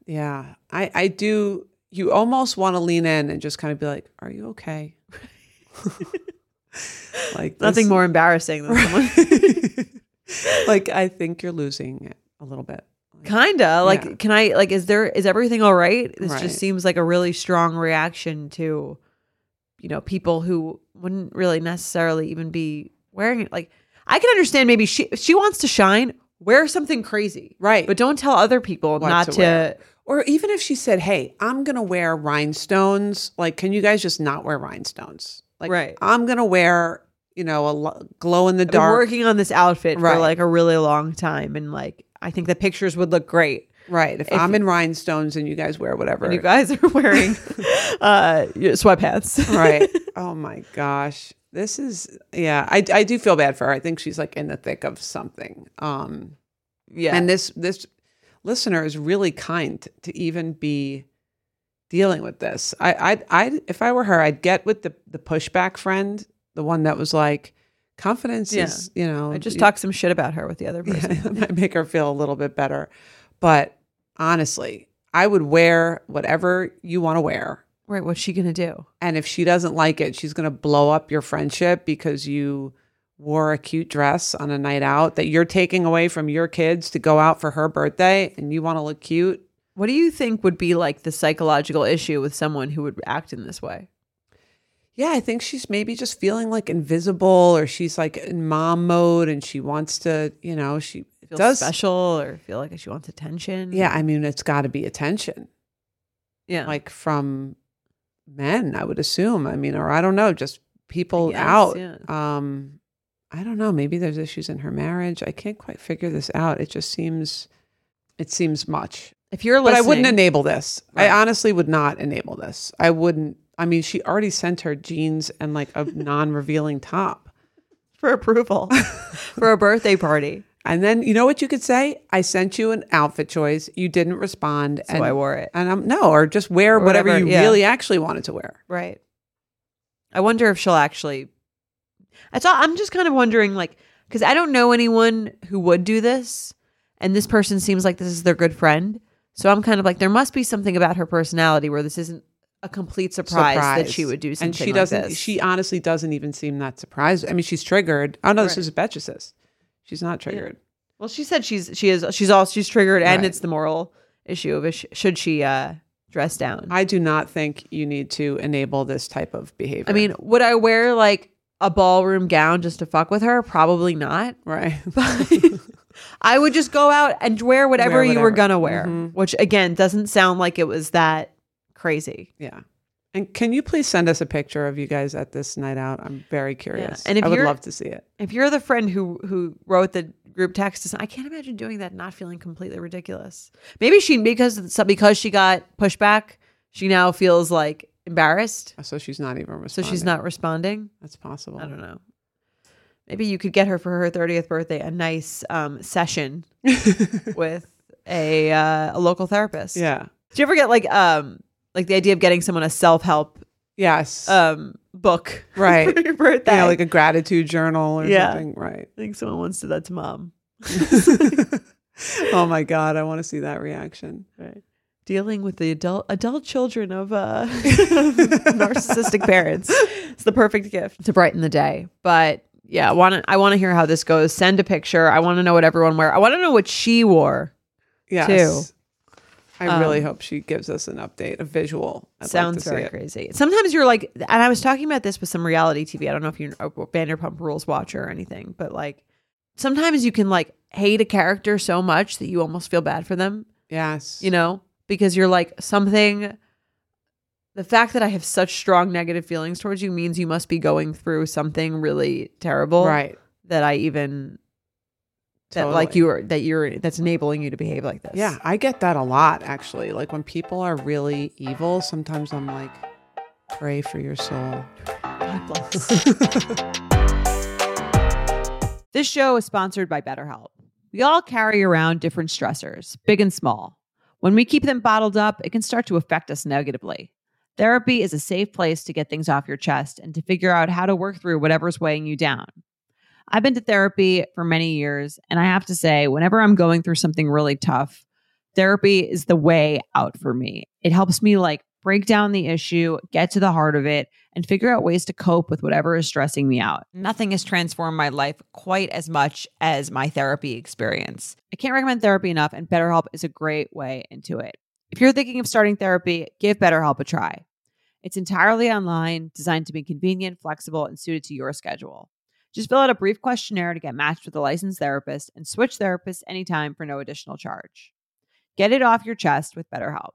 Yeah. I, I do. You almost want to lean in and just kind of be like, are you okay? Like nothing this, more embarrassing than right. someone. Like, I think you're losing it a little bit. Like, kind of like, yeah. can I, like, is there, is everything all right? This right. just seems like a really strong reaction to, you know, people who wouldn't really necessarily even be wearing it. Like, I can understand maybe she, she wants to shine, wear something crazy. Right. But don't tell other people what not to, to. Or even if she said, hey, I'm going to wear rhinestones. Like, can you guys just not wear rhinestones? Like, right. I'm going to wear, you know, a lo- glow in the dark. I've been working on this outfit right. for like a really long time. And like, I think the pictures would look great. Right. If, if I'm in rhinestones and you guys wear whatever. And you guys are wearing uh, sweatpants. Right. Oh my gosh. This is, yeah, I, I do feel bad for her. I think she's like in the thick of something. Um, yeah. And this, this listener is really kind to even be dealing with this. I, I, I if I were her, I'd get with the, the pushback friend, the one that was like, confidence yeah. is, you know. I just you, talk some shit about her with the other person. Yeah, it might make her feel a little bit better. But honestly, I would wear whatever you want to wear. Right. What's she going to do? And if she doesn't like it, she's going to blow up your friendship because you wore a cute dress on a night out that you're taking away from your kids to go out for her birthday and you want to look cute. What do you think would be like the psychological issue with someone who would act in this way? Yeah, I think she's maybe just feeling like invisible, or she's like in mom mode and she wants to, you know, she feels does special or feel like she wants attention. Yeah, I mean, it's got to be attention. Yeah. Like from men, I would assume. I mean, or I don't know, just people yes, out. Yeah. Um, I don't know. Maybe there's issues in her marriage. I can't quite figure this out. It just seems, it seems much. If you're listening, but I wouldn't enable this. Right. I honestly would not enable this. I wouldn't. I mean, she already sent her jeans and like a non-revealing top for approval for a birthday party. And then you know what you could say? I sent you an outfit choice. You didn't respond, so and I wore it. And I'm no, or just wear or whatever, whatever you yeah. really actually wanted to wear. Right. I wonder if she'll actually. I thought I'm just kind of wondering, like, because I don't know anyone who would do this, and this person seems like this is their good friend. So I'm kind of like, there must be something about her personality where this isn't a complete surprise, surprise. that she would do something and she doesn't, like this. She honestly doesn't even seem that surprised. I mean, she's triggered. Oh no, right. This is a Betchicist. She's not triggered. Yeah. Well, she said she's she is she's all she's triggered, and right. It's the moral issue of is, should she uh, dress down. I do not think you need to enable this type of behavior. I mean, would I wear like a ballroom gown just to fuck with her? Probably not. Right. But I would just go out and wear whatever, wear whatever. you were going to wear, mm-hmm. which again, doesn't sound like it was that crazy. Yeah. And can you please send us a picture of you guys at this night out? I'm very curious. Yeah. And if I would love to see it. If you're the friend who, who wrote the group text, I can't imagine doing that, not feeling completely ridiculous. Maybe she, because, because she got pushback, she now feels like embarrassed. So she's not even responding. So she's not responding. That's possible. I don't know. Maybe you could get her for her thirtieth birthday a nice um, session with a, uh, a local therapist. Yeah. Did you ever get like um like the idea of getting someone a self-help yes um book right for your birthday? Yeah, like a gratitude journal or yeah. something. Right. I think someone once did that to mom. Oh my God, I want to see that reaction. Right. Dealing with the adult adult children of uh, narcissistic parents. It's the perfect gift to brighten the day. But yeah, want to, I want to hear how this goes. Send a picture. I want to know what everyone wear. I want to know what she wore. Yes. Too. I um, really hope she gives us an update, a visual. I'd sounds like very it. Crazy. Sometimes you're like, and I was talking about this with some reality T V. I don't know if you're a Vanderpump Rules watcher or anything, but like sometimes you can like hate a character so much that you almost feel bad for them. Yes. You know, because you're like something. The fact that I have such strong negative feelings towards you means you must be going through something really terrible, right? That I even that totally. like you are that you're that's enabling you to behave like this. Yeah, I get that a lot actually. Like when people are really evil, sometimes I'm like, pray for your soul. God bless. This show is sponsored by BetterHelp. We all carry around different stressors, big and small. When we keep them bottled up, it can start to affect us negatively. Therapy is a safe place to get things off your chest and to figure out how to work through whatever's weighing you down. I've been to therapy for many years, and I have to say, whenever I'm going through something really tough, therapy is the way out for me. It helps me like break down the issue, get to the heart of it, and figure out ways to cope with whatever is stressing me out. Nothing has transformed my life quite as much as my therapy experience. I can't recommend therapy enough, and BetterHelp is a great way into it. If you're thinking of starting therapy, give BetterHelp a try. It's entirely online, designed to be convenient, flexible, and suited to your schedule. Just fill out a brief questionnaire to get matched with a licensed therapist and switch therapists anytime for no additional charge. Get it off your chest with BetterHelp.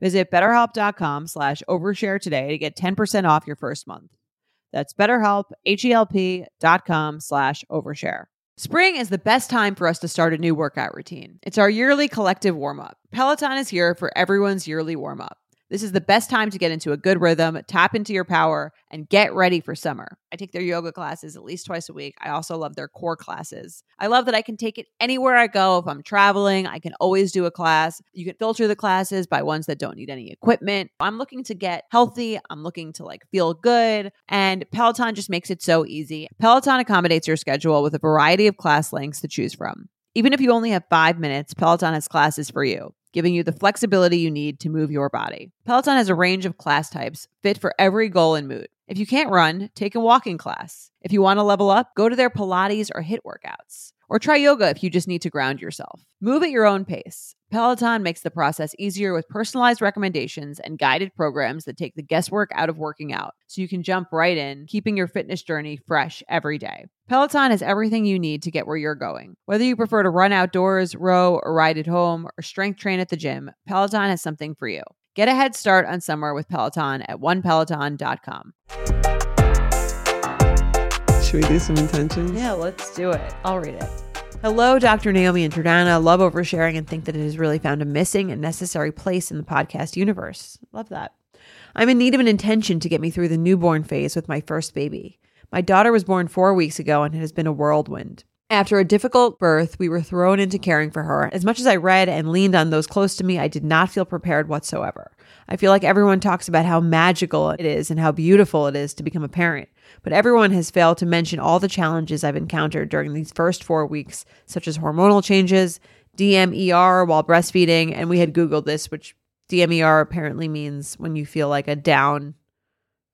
Visit betterhelp.com slash overshare today to get ten percent off your first month. That's BetterHelp, H-E-L-P dot com slash overshare. Spring is the best time for us to start a new workout routine. It's our yearly collective warm-up. Peloton is here for everyone's yearly warm-up. This is the best time to get into a good rhythm, tap into your power, and get ready for summer. I take their yoga classes at least twice a week. I also love their core classes. I love that I can take it anywhere I go. If I'm traveling, I can always do a class. You can filter the classes by ones that don't need any equipment. I'm looking to get healthy. I'm looking to like feel good. And Peloton just makes it so easy. Peloton accommodates your schedule with a variety of class lengths to choose from. Even if you only have five minutes, Peloton has classes for you, giving you the flexibility you need to move your body. Peloton has a range of class types fit for every goal and mood. If you can't run, take a walking class. If you want to level up, go to their Pilates or HIIT workouts. Or try yoga if you just need to ground yourself. Move at your own pace. Peloton makes the process easier with personalized recommendations and guided programs that take the guesswork out of working out, so you can jump right in, keeping your fitness journey fresh every day. Peloton has everything you need to get where you're going. Whether you prefer to run outdoors, row, or ride at home, or strength train at the gym, Peloton has something for you. Get a head start on summer with Peloton at one peloton dot com. Should we do some intentions? Yeah, let's do it. I'll read it. Hello, Doctor Naomi and Jordana. Love oversharing and think that it has really found a missing and necessary place in the podcast universe. Love that. I'm in need of an intention to get me through the newborn phase with my first baby. My daughter was born four weeks ago and it has been a whirlwind. After a difficult birth, we were thrown into caring for her. As much as I read and leaned on those close to me, I did not feel prepared whatsoever. I feel like everyone talks about how magical it is and how beautiful it is to become a parent, but everyone has failed to mention all the challenges I've encountered during these first four weeks, such as hormonal changes, D M E R while breastfeeding, and we had Googled this, which D M E R apparently means when you feel like a down,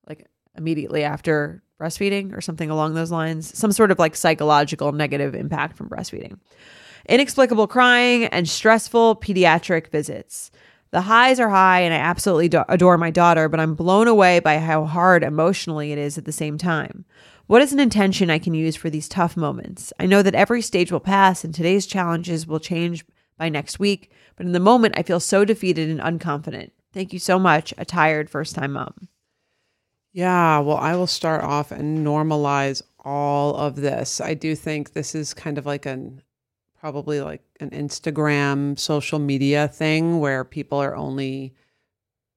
like immediately after breastfeeding or something along those lines, some sort of like psychological negative impact from breastfeeding, inexplicable crying, and stressful pediatric visits. The highs are high and I absolutely do- adore my daughter, but I'm blown away by how hard emotionally it is at the same time. What is an intention I can use for these tough moments? I know that every stage will pass and today's challenges will change by next week, but in the moment I feel so defeated and unconfident. Thank you so much, a tired first-time mom. Yeah, well, I will start off and normalize all of this. I do think this is kind of like an, probably like an Instagram social media thing where people are only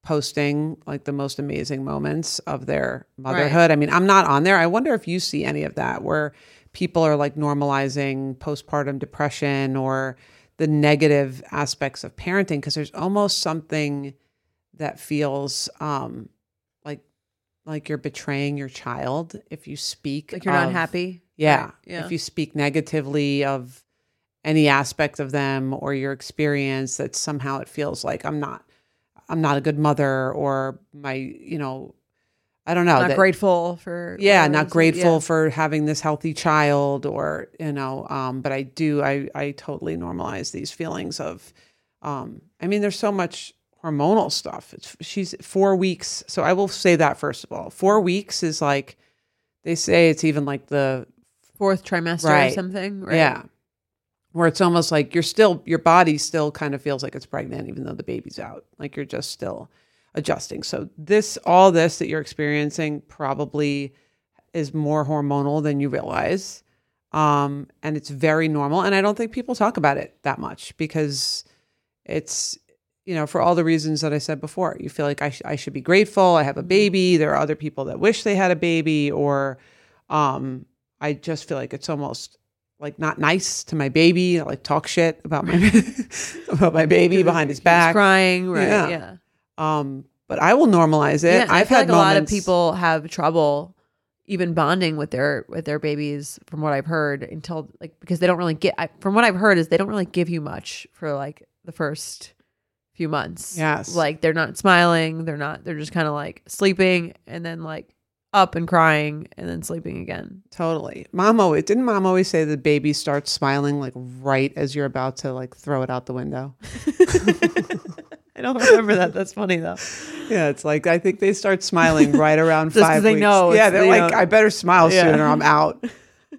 posting like the most amazing moments of their motherhood. Right. I mean, I'm not on there. I wonder if you see any of that where people are like normalizing postpartum depression or the negative aspects of parenting, because there's almost something that feels, um, like you're betraying your child if you speak. Like you're of, not happy? Yeah, right. Yeah. If you speak negatively of any aspect of them or your experience, that somehow it feels like I'm not, I'm not a good mother, or my, you know, I don't know. Not that, grateful for. Yeah. Not grateful yeah. for having this healthy child, or, you know, um, but I do, I, I totally normalize these feelings of, um, I mean, there's so much hormonal stuff. It's, she's four weeks. So I will say that first of all, four weeks is like, they say it's even like the fourth trimester right, or something. Right? Yeah. Where it's almost like you're still, your body still kind of feels like it's pregnant, even though the baby's out, like you're just still adjusting. So this, all this that you're experiencing probably is more hormonal than you realize. Um, and it's very normal. And I don't think people talk about it that much because it's, you know, for all the reasons that I said before, you feel like I, sh- I should be grateful. I have a baby. There are other people that wish they had a baby, or um, I just feel like it's almost like not nice to my baby. I like talk shit about my about my baby behind his back. He's crying, right? Yeah. yeah. Um, but I will normalize it. Yeah, I've I feel had like moments. A lot of people have trouble even bonding with their with their babies, from what I've heard, until like because they don't really get. I, from what I've heard is they don't really give you much for like the first few months. Yes, like they're not smiling. They're not. They're just kind of like sleeping and then like up and crying and then sleeping again. Totally. Mom always didn't mom always say the baby starts smiling like right as you're about to like throw it out the window. I don't remember that. That's funny though. Yeah, it's like I think they start smiling right around just five they weeks. Know yeah, they're they like, know. I better smile yeah. soon or I'm out.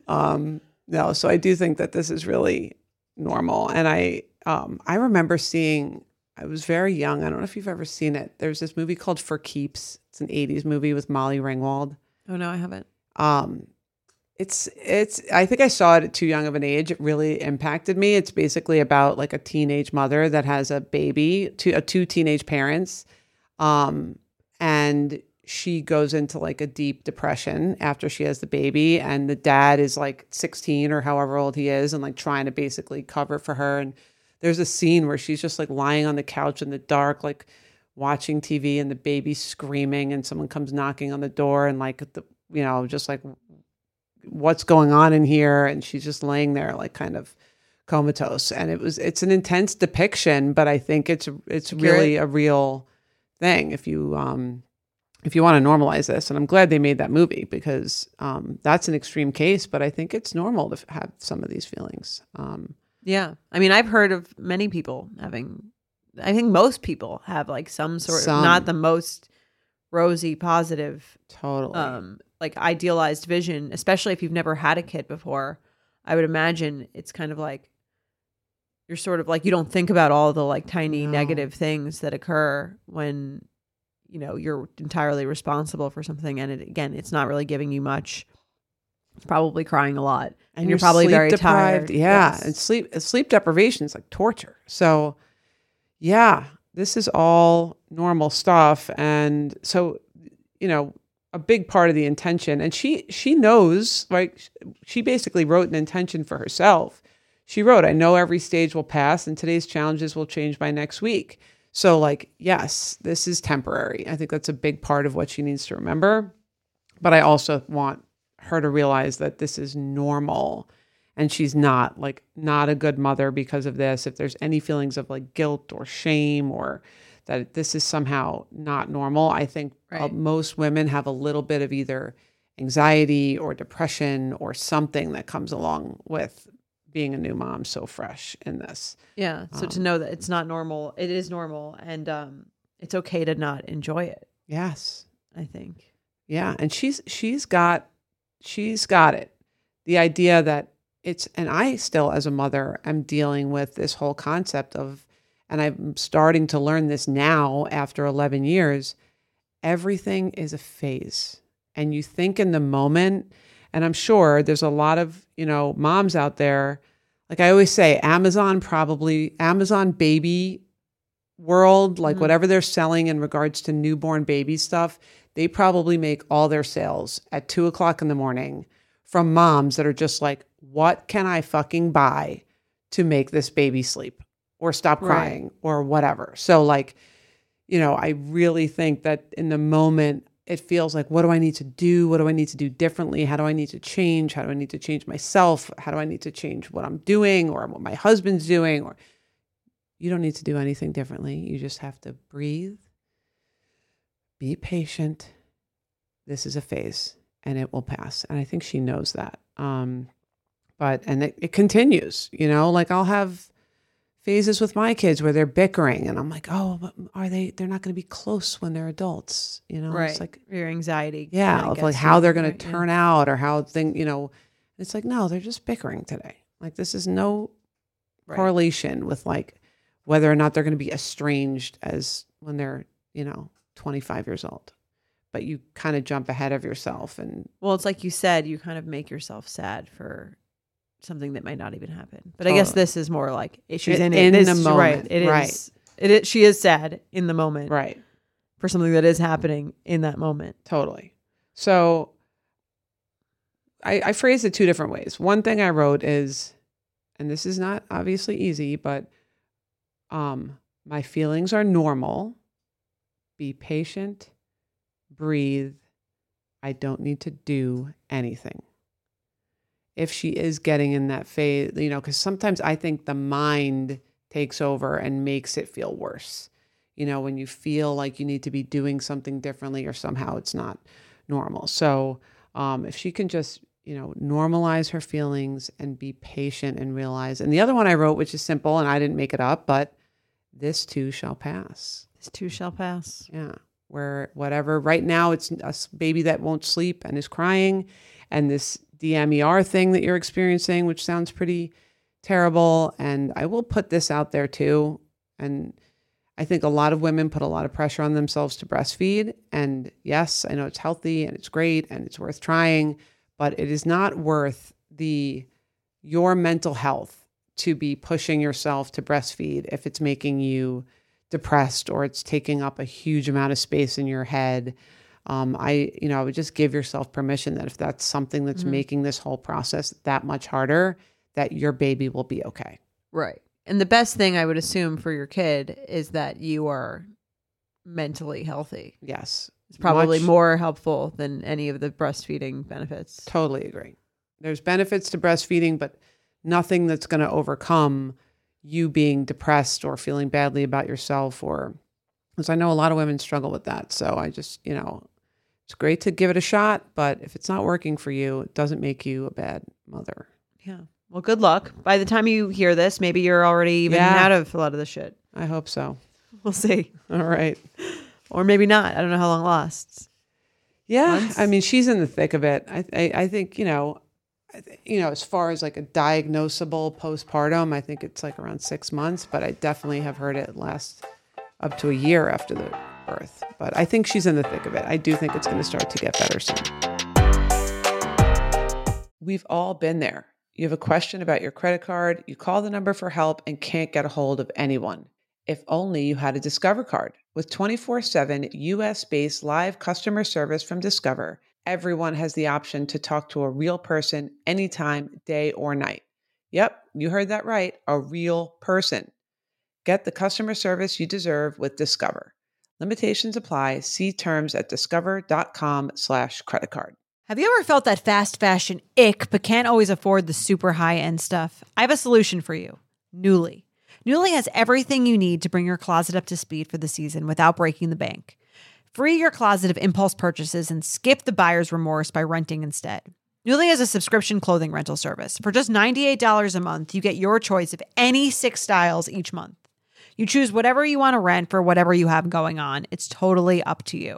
Um, no, so I do think that this is really normal. And I um, I remember seeing I was very young. I don't know if you've ever seen it. There's this movie called For Keeps. It's an eighties movie with Molly Ringwald. Oh no, I haven't. Um, it's it's. I think I saw it at too young of an age. It really impacted me. It's basically about like a teenage mother that has a baby, two uh, two teenage parents, um, and she goes into like a deep depression after she has the baby, and the dad is like sixteen or however old he is, and like trying to basically cover for her. And there's a scene where she's just like lying on the couch in the dark, like watching T V and the baby screaming and someone comes knocking on the door and like, the, you know, just like what's going on in here. And she's just laying there like kind of comatose. And it was, it's an intense depiction, but I think it's, it's really a real thing. If you, um, if you want to normalize this, and I'm glad they made that movie because, um, that's an extreme case, but I think it's normal to have some of these feelings. Um, Yeah. I mean, I've heard of many people having, I think most people have like some sort some. of, not the most rosy, positive, totally, um, like idealized vision, especially if you've never had a kid before. I would imagine it's kind of like, you're sort of like, you don't think about all the like tiny no. negative things that occur when, you know, you're entirely responsible for something. And it, again, it's not really giving you much. It's probably crying a lot. And, and you're, you're probably very deprived. Tired. Yeah. Yes. And sleep sleep deprivation is like torture. So yeah, this is all normal stuff. And so, you know, a big part of the intention, and she she knows, like she basically wrote an intention for herself. She wrote, I know every stage will pass and today's challenges will change by next week. So like, yes, this is temporary. I think that's a big part of what she needs to remember. But I also want her to realize that this is normal and she's not like not a good mother because of this. If there's any feelings of like guilt or shame or that this is somehow not normal, I think right. uh, most women have a little bit of either anxiety or depression or something that comes along with being a new mom so fresh in this. Yeah. So um, to know that it's not normal, it is normal, and um, it's okay to not enjoy it. Yes. I think. Yeah. And she's, she's got, She's got it. The idea that it's, and I still as a mother, I'm dealing with this whole concept of, and I'm starting to learn this now after eleven years, everything is a phase. And you think in the moment, and I'm sure there's a lot of, you know, moms out there, like I always say, Amazon probably, Amazon baby world, like mm-hmm. whatever they're selling in regards to newborn baby stuff, they probably make all their sales at two o'clock in the morning from moms that are just like, what can I fucking buy to make this baby sleep or stop crying right. or whatever? So like, you know, I really think that in the moment it feels like, what do I need to do? What do I need to do differently? How do I need to change? How do I need to change myself? How do I need to change what I'm doing or what my husband's doing? Or you don't need to do anything differently. You just have to breathe. Be patient. This is a phase and it will pass. And I think she knows that. Um, but, and it, it continues, you know, like I'll have phases with my kids where they're bickering and I'm like, oh, but are they, they're not going to be close when they're adults, you know, right. It's like your anxiety. Yeah. Of like how they're going to turn yeah. out or how thing, you know, it's like, no, they're just bickering today. Like this is no right. correlation with like whether or not they're going to be estranged as when they're, you know, twenty-five years old, but you kind of jump ahead of yourself. And well, it's like you said, you kind of make yourself sad for something that might not even happen. But totally. I guess this is more like she's it, in it. In the moment. Right. It right. is. It is. She is sad in the moment. Right. For something that is happening in that moment. Totally. So I, I phrased it two different ways. One thing I wrote is, and this is not obviously easy, but um, my feelings are normal. Be patient, breathe. I don't need to do anything. If she is getting in that phase, you know, because sometimes I think the mind takes over and makes it feel worse. You know, when you feel like you need to be doing something differently or somehow it's not normal. So um, if she can just, you know, normalize her feelings and be patient and realize. And the other one I wrote, which is simple and I didn't make it up, but this too shall pass. This too shall pass. Yeah. Where whatever, right now it's a baby that won't sleep and is crying. And this D M E R thing that you're experiencing, which sounds pretty terrible. And I will put this out there too. And I think a lot of women put a lot of pressure on themselves to breastfeed. And yes, I know it's healthy and it's great and it's worth trying, but it is not worth the your mental health to be pushing yourself to breastfeed if it's making you depressed or it's taking up a huge amount of space in your head. Um, I, you know, I would just give yourself permission that if that's something that's mm-hmm. making this whole process that much harder, that your baby will be okay. Right. And the best thing I would assume for your kid is that you are mentally healthy. Yes. It's probably much more helpful than any of the breastfeeding benefits. Totally agree. There's benefits to breastfeeding, but nothing that's going to overcome you being depressed or feeling badly about yourself, or, because I know a lot of women struggle with that. So I just, you know, it's great to give it a shot, but if it's not working for you, it doesn't make you a bad mother. Yeah. Well, good luck. By the time you hear this, maybe you're already even yeah. out of a lot of the shit. I hope so. We'll see. All right. Or maybe not. I don't know how long it lasts. Yeah. Months? I mean, she's in the thick of it. I, I, I think, you know, I th- you know, as far as like a diagnosable postpartum, I think it's like around six months, but I definitely have heard it last up to a year after the birth. But I think she's in the thick of it. I do think it's going to start to get better soon. We've all been there. You have a question about your credit card, you call the number for help and can't get a hold of anyone. If only you had a Discover card. With twenty-four seven U S-based live customer service from Discover, everyone has the option to talk to a real person anytime, day or night. Yep, you heard that right, a real person. Get the customer service you deserve with Discover. Limitations apply. See terms at discover.com slash credit card. Have you ever felt that fast fashion ick but can't always afford the super high-end stuff? I have a solution for you. Nuuly. Nuuly has everything you need to bring your closet up to speed for the season without breaking the bank. Free your closet of impulse purchases and skip the buyer's remorse by renting instead. Nuuly is a subscription clothing rental service. For just ninety-eight dollars a month, you get your choice of any six styles each month. You choose whatever you want to rent for whatever you have going on. It's totally up to you.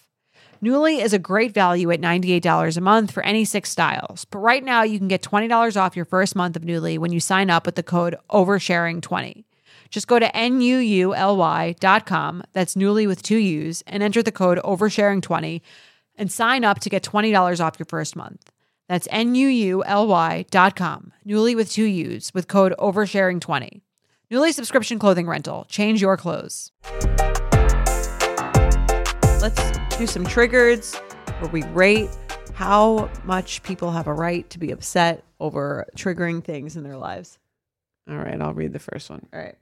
Nuuly is a great value at ninety-eight dollars a month for any six styles. But right now, you can get twenty dollars off your first month of Nuuly when you sign up with the code oversharing twenty. Just go to N U U L Y dot com, that's Nuuly with two U's, and enter the code oversharing twenty and sign up to get twenty dollars off your first month. That's N U U L Y dot com, Nuuly with two U's, with code oversharing twenty. Nuuly subscription clothing rental. Change your clothes. Let's do some triggers where we rate how much people have a right to be upset over triggering things in their lives. All right, I'll read the first one. All right.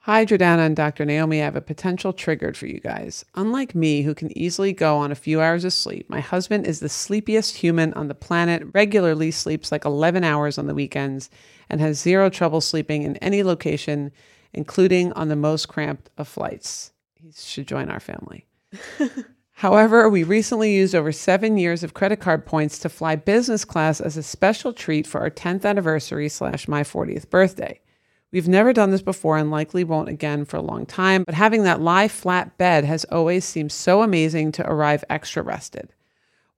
Hi, Jordana and Doctor Naomi. I have a potential triggered for you guys. Unlike me, who can easily go on a few hours of sleep, my husband is the sleepiest human on the planet, regularly sleeps like eleven hours on the weekends, and has zero trouble sleeping in any location, including on the most cramped of flights. He should join our family. However, we recently used over seven years of credit card points to fly business class as a special treat for our tenth anniversary slash my fortieth birthday. We've never done this before and likely won't again for a long time, but having that lie flat bed has always seemed so amazing to arrive extra rested.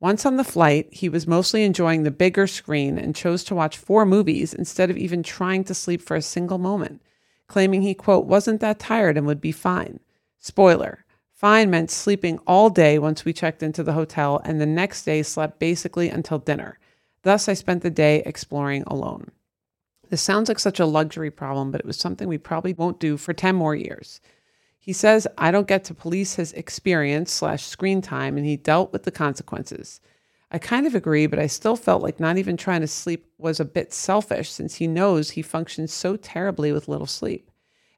Once on the flight, he was mostly enjoying the bigger screen and chose to watch four movies instead of even trying to sleep for a single moment, claiming he, quote, wasn't that tired and would be fine. Spoiler, fine meant sleeping all day once we checked into the hotel, and the next day slept basically until dinner. Thus, I spent the day exploring alone. This sounds like such a luxury problem, but it was something we probably won't do for ten more years. He says, I don't get to police his experience slash screen time, and he dealt with the consequences. I kind of agree, but I still felt like not even trying to sleep was a bit selfish, since he knows he functions so terribly with little sleep.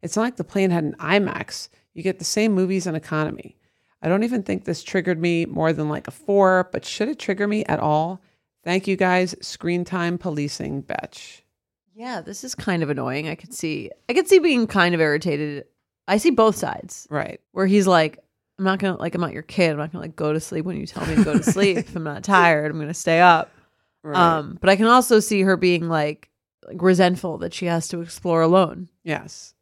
It's not like the plane had an IMAX. You get the same movies in economy. I don't even think this triggered me more than like a four, but should it trigger me at all? Thank you guys. Screen time policing, Betch. Yeah, this is kind of annoying. I could see, I could see being kind of irritated. I see both sides. Right. Where he's like, I'm not going to, like, I'm not your kid. I'm not going to, like, go to sleep when you tell me to go to sleep. I'm not tired. I'm going to stay up. Right. Um, but I can also see her being like, like resentful that she has to explore alone. Yes.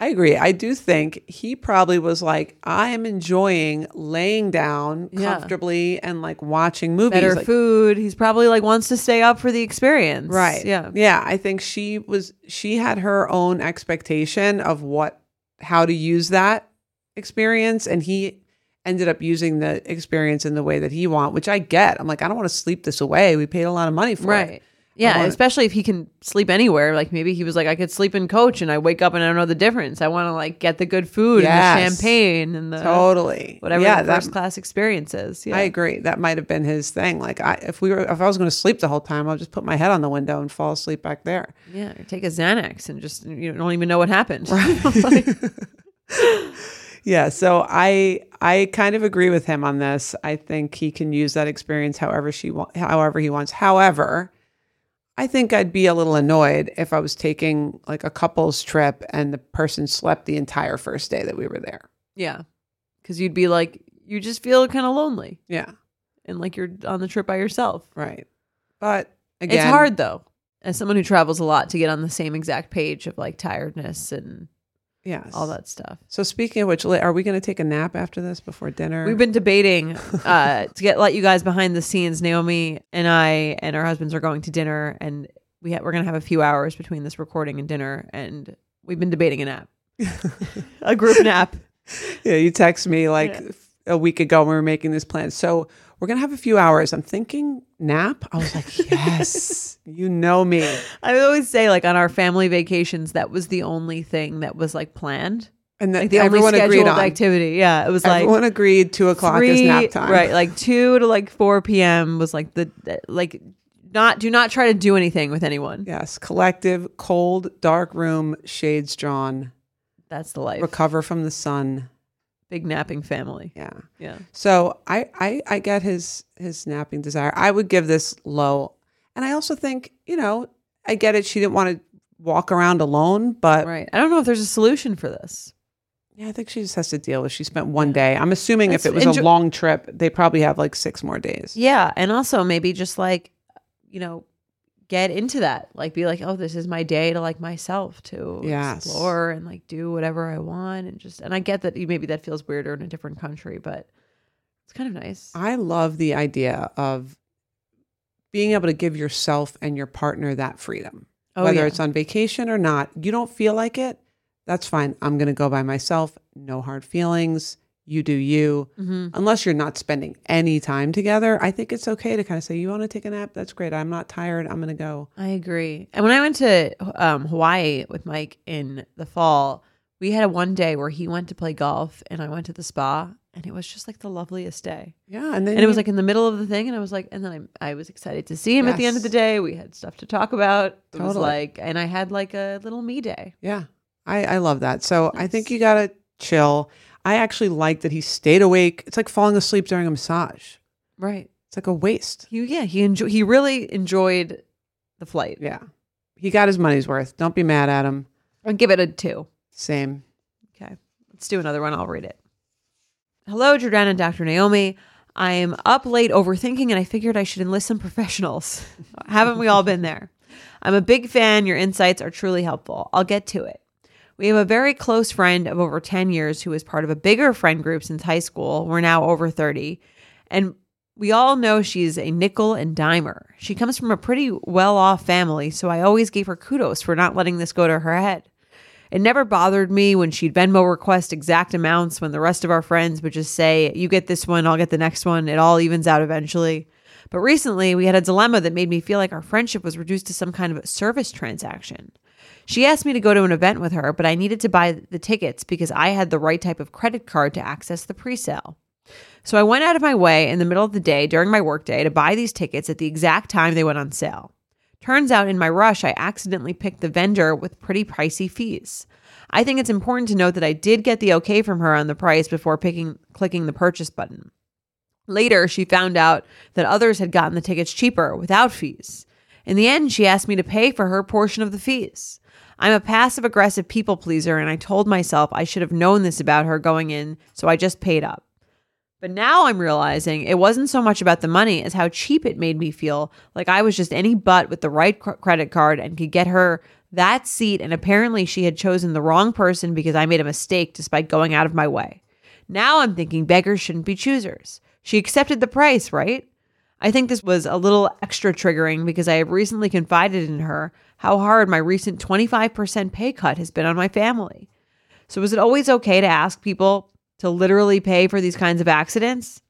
I agree. I do think he probably was like, I am enjoying laying down comfortably yeah. and like watching movies. Better like, food. He's probably like wants to stay up for the experience. Right. Yeah. Yeah. I think she was, she had her own expectation of what, how to use that experience. And he ended up using the experience in the way that he want, which I get. I'm like, I don't want to sleep this away. We paid a lot of money for right. it. Right. Yeah, especially if he can sleep anywhere. Like maybe he was like, I could sleep in coach and I wake up and I don't know the difference. I want to like get the good food yes. and the champagne and the totally whatever yeah, the first class experience is. Yeah. I agree. That might have been his thing. Like I, if we were, if I was going to sleep the whole time, I'll just put my head on the window and fall asleep back there. Yeah, or take a Xanax and just you don't even know what happened. Right. Yeah, so I I kind of agree with him on this. I think he can use that experience however she wa- however he wants. However. I think I'd be a little annoyed if I was taking like a couple's trip and the person slept the entire first day that we were there. Yeah. Because you'd be like, you just feel kind of lonely. Yeah. And like you're on the trip by yourself. Right. But again. It's hard though. As someone who travels a lot to get on the same exact page of like tiredness and yes. all that stuff. So speaking of which, are we going to take a nap after this before dinner? We've been debating uh, to get let you guys behind the scenes. Naomi and I and our husbands are going to dinner, and we ha- we're going to have a few hours between this recording and dinner, and we've been debating a nap, a group nap. Yeah, you text me like yeah. a week ago when we were making this plan. So we're going to have a few hours. I'm thinking nap. I was like, yes, you know me. I would always say like on our family vacations, that was the only thing that was like planned. And that like, the everyone only scheduled agreed on. Activity. Yeah. It was everyone like. Everyone agreed two o'clock three, is nap time. Right. Like two to like four p.m. was like the, like not, do not try to do anything with anyone. Yes. Collective, cold, dark room, shades drawn. That's the life. Recover from the sun. Big napping family. Yeah. Yeah. So I, I, I get his, his napping desire. I would give this low. And I also think, you know, I get it. She didn't want to walk around alone, but. Right. I don't know if there's a solution for this. Yeah. I think she just has to deal with, she spent one day. I'm assuming That's, if it was enjoy- a long trip, they probably have like six more days. Yeah. And also maybe just like, you know, get into that. Like be like, oh, this is my day to like myself to yes. explore and like do whatever I want and just, and I get that maybe that feels weirder in a different country, but it's kind of nice. I love the idea of being able to give yourself and your partner that freedom. Oh, whether yeah. it's on vacation or not, you don't feel like it, that's fine. I'm going to go by myself. No hard feelings. You do you. Mm-hmm. Unless you're not spending any time together, I think it's okay to kind of say, you want to take a nap? That's great. I'm not tired. I'm going to go. I agree. And when I went to um, Hawaii with Mike in the fall, we had a one day where he went to play golf and I went to the spa, and it was just like the loveliest day. Yeah. And then and it you... was like in the middle of the thing. And I was like, and then I, I was excited to see him yes. at the end of the day. We had stuff to talk about. It totally. was like, and I had like a little me day. Yeah. I, I love that. So nice. I think you got to chill. I actually like that he stayed awake. It's like falling asleep during a massage. Right. It's like a waste. He, yeah, he enjoy, he really enjoyed the flight. Yeah. He got his money's worth. Don't be mad at him. I'll give it a two. Same. Okay. Let's do another one. I'll read it. Hello, Jordana and Doctor Naomi. I am up late overthinking, and I figured I should enlist some professionals. Haven't we all been there? I'm a big fan. Your insights are truly helpful. I'll get to it. We have a very close friend of over ten years who is part of a bigger friend group since high school. We're now over thirty. And We all know she's a nickel and dimer. She comes from a pretty well-off family, so I always gave her kudos for not letting this go to her head. It never bothered me when she'd Venmo request exact amounts when the rest of our friends would just say, you get this one, I'll get the next one. It all evens out eventually. But recently, we had a dilemma that made me feel like our friendship was reduced to some kind of service transaction. She asked me to go to an event with her, but I needed to buy the tickets because I had the right type of credit card to access the presale. So I went out of my way in the middle of the day during my workday to buy these tickets at the exact time they went on sale. Turns out in my rush, I accidentally picked the vendor with pretty pricey fees. I think it's important to note that I did get the okay from her on the price before picking, clicking the purchase button. Later, she found out that others had gotten the tickets cheaper without fees. In the end, she asked me to pay for her portion of the fees. I'm a passive-aggressive people pleaser, and I told myself I should have known this about her going in, so I just paid up. But now I'm realizing it wasn't so much about the money as how cheap it made me feel, like I was just any butt with the right cr- credit card and could get her that seat, and apparently she had chosen the wrong person because I made a mistake despite going out of my way. Now I'm thinking beggars shouldn't be choosers. She accepted the price, right? I think this was a little extra triggering because I have recently confided in her how hard my recent twenty-five percent pay cut has been on my family. So is it always okay to ask people to literally pay for these kinds of accidents?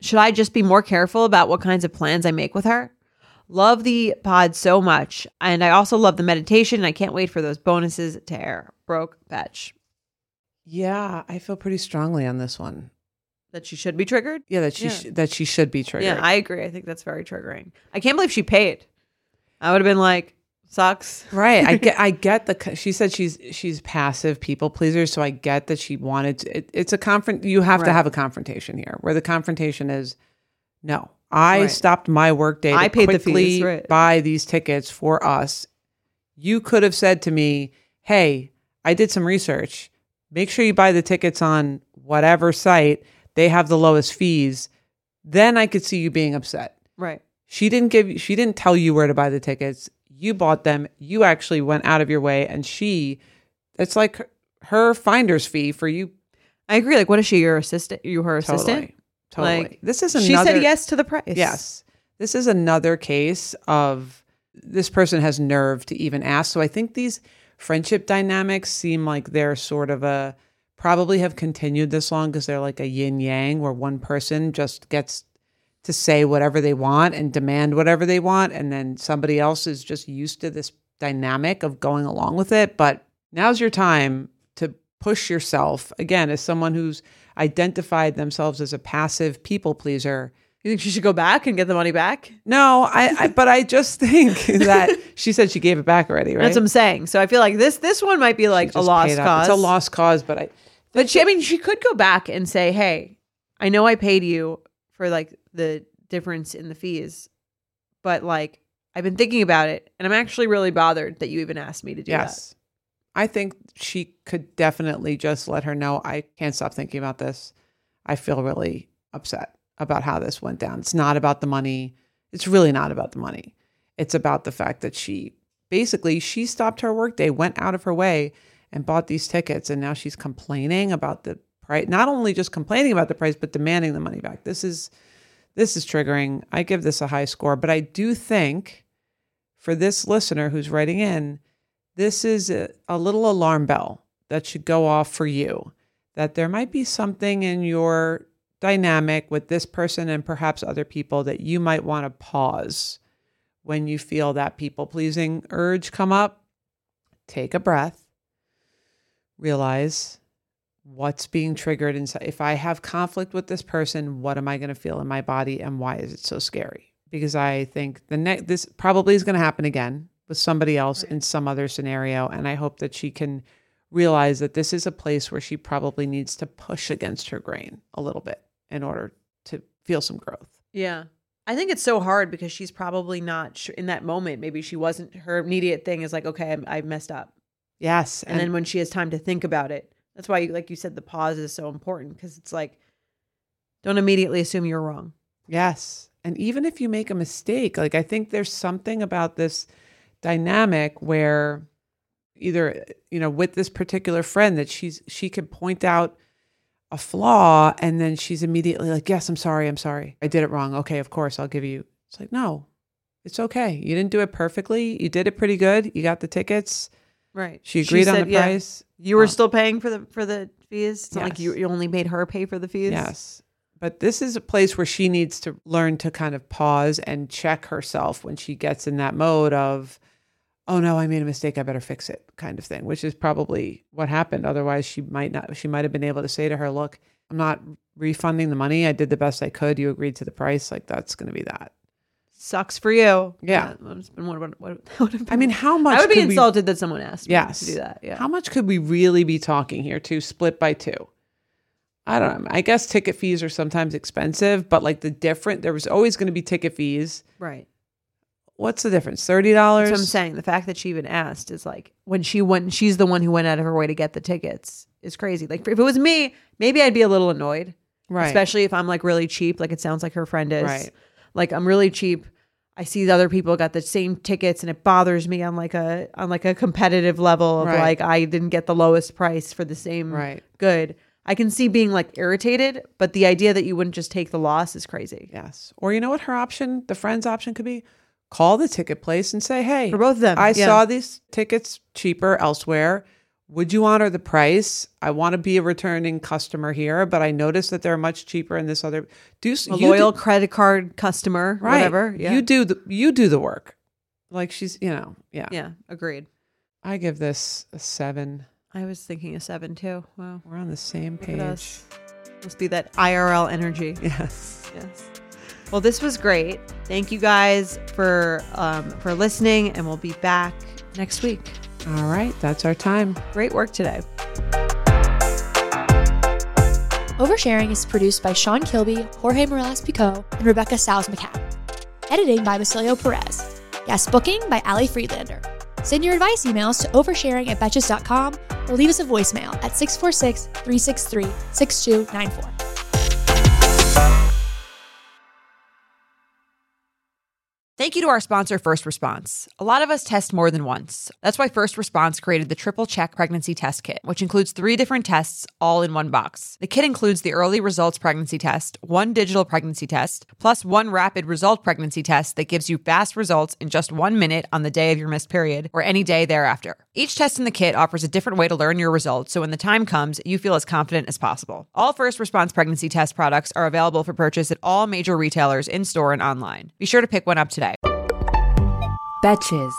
Should I just be more careful about what kinds of plans I make with her? Love the pod so much. And I also love the meditation. I can't wait for those bonuses to air. Broke Betch. Yeah, I feel pretty strongly on this one. That she should be triggered? Yeah, that she, yeah. Sh- that she should be triggered. Yeah, I agree. I think that's very triggering. I can't believe she paid. I would have been like, sucks. Right. I get I get the, she said she's she's passive people pleaser, so I get that she wanted to, it, it's a confront, you have right. to have a confrontation here where the confrontation is, no, I right. stopped my work day to I paid quickly the fees, right. buy these tickets for us. You could have said to me, hey, I did some research. Make sure you buy the tickets on whatever site. They have the lowest fees. Then I could see you being upset. Right. She didn't give, she didn't tell you where to buy the tickets. You bought them, you actually went out of your way, and she, it's like her, her finder's fee for you. I agree. Like, what is she, your assistant? You her totally, assistant? Totally. Like, this is another. She said yes to the price. Yes. This is another case of this person has nerve to even ask. So I think these friendship dynamics seem like they're sort of a, probably have continued this long because they're like a yin yang where one person just gets to say whatever they want and demand whatever they want. And then somebody else is just used to this dynamic of going along with it. But now's your time to push yourself. Again, as someone who's identified themselves as a passive people pleaser. You think she should go back and get the money back? No, I, I but I just think that she said she gave it back already, right? That's what I'm saying. So I feel like this, this one might be like a lost cause. It's a lost cause, but I, but she, I mean, she could go back and say, hey, I know I paid you for like the difference in the fees, but like I've been thinking about it and I'm actually really bothered that you even asked me to do yes. that. I think she could definitely just let her know, I can't stop thinking about this. I feel really upset about how this went down. It's not about the money. It's really not about the money. It's about the fact that she basically, she stopped her workday, went out of her way and bought these tickets. And now she's complaining about the price, not only just complaining about the price, but demanding the money back. This is, This is triggering. I give this a high score, but I do think for this listener who's writing in, this is a, a little alarm bell that should go off for you, that there might be something in your dynamic with this person and perhaps other people that you might want to pause when you feel that people-pleasing urge come up. Take a breath. Realize what's being triggered inside. If I have conflict with this person, what am I going to feel in my body and why is it so scary? Because I think the next, this probably is going to happen again with somebody else right. in some other scenario. And I hope that she can realize that this is a place where she probably needs to push against her grain a little bit in order to feel some growth. Yeah. I think it's so hard because she's probably not sh- in that moment. Maybe she wasn't, her immediate thing is like, okay, I, I messed up. Yes. And, and then when she has time to think about it, that's why, like you said, the pause is so important because it's like, don't immediately assume you're wrong. Yes. And even if you make a mistake, like I think there's something about this dynamic where either, you know, with this particular friend that she's, she can point out a flaw, and then she's immediately like, yes, I'm sorry, I'm sorry. I did it wrong. Okay, of course, I'll give you. It's like, no, it's okay. You didn't do it perfectly. You did it pretty good. You got the tickets. Right. She agreed she said, on the yeah. price. You were oh. still paying for the for the fees? It's yes. not like you, you only made her pay for the fees? Yes. But this is a place where she needs to learn to kind of pause and check herself when she gets in that mode of, oh no, I made a mistake, I better fix it kind of thing, which is probably what happened. Otherwise, she might not, she might have been able to say to her, look, I'm not refunding the money. I did the best I could. You agreed to the price. Like, that's going to be that. Sucks for you. Yeah. yeah been, what, what, what, what been, I mean, how much I would be insulted we, that someone asked me yes. to do that. Yeah. How much could we really be talking here to split by two? I don't know. I guess ticket fees are sometimes expensive, but like the different, there was always going to be ticket fees. Right. What's the difference? thirty dollars? That's what I'm saying. The fact that she even asked is like, when she went, she's the one who went out of her way to get the tickets is crazy. Like if it was me, maybe I'd be a little annoyed. Right. Especially if I'm like really cheap, like it sounds like her friend is. Right. Like I'm really cheap. I see the other people got the same tickets and it bothers me on like a on like a competitive level of right. like I didn't get the lowest price for the same right. good. I can see being like irritated, but the idea that you wouldn't just take the loss is crazy. Yes. Or you know what her option, the friend's option could be? Call the ticket place and say, hey, for both of them. I yeah. saw these tickets cheaper elsewhere. Would you honor the price? I want to be a returning customer here, but I noticed that they're much cheaper in this other. Do a loyal do, credit card customer, right. whatever. Yeah. You do the you do the work. Like she's, you know, yeah. Yeah, agreed. I give this a seven. I was thinking a seven too. Wow. We're on the same page. Look at us. Must be that I R L energy. Yes. Yes. Well, this was great. Thank you guys for um, for listening, and we'll be back next week. All right. That's our time. Great work today. Oversharing is produced by Sean Kilby, Jorge Morales-Pico, and Rebecca Sowes-McCann. Editing by Basilio Perez. Guest booking by Ali Friedlander. Send your advice emails to oversharing at betches dot com or leave us a voicemail at six four six, three six three, six two nine four. Thank you to our sponsor, First Response. A lot of us test more than once. That's why First Response created the Triple Check Pregnancy Test Kit, which includes three different tests all in one box. The kit includes the Early Results Pregnancy Test, one digital pregnancy test, plus one rapid result pregnancy test that gives you fast results in just one minute on the day of your missed period or any day thereafter. Each test in the kit offers a different way to learn your results, so when the time comes, you feel as confident as possible. All First Response pregnancy test products are available for purchase at all major retailers in-store and online. Be sure to pick one up today. Betches.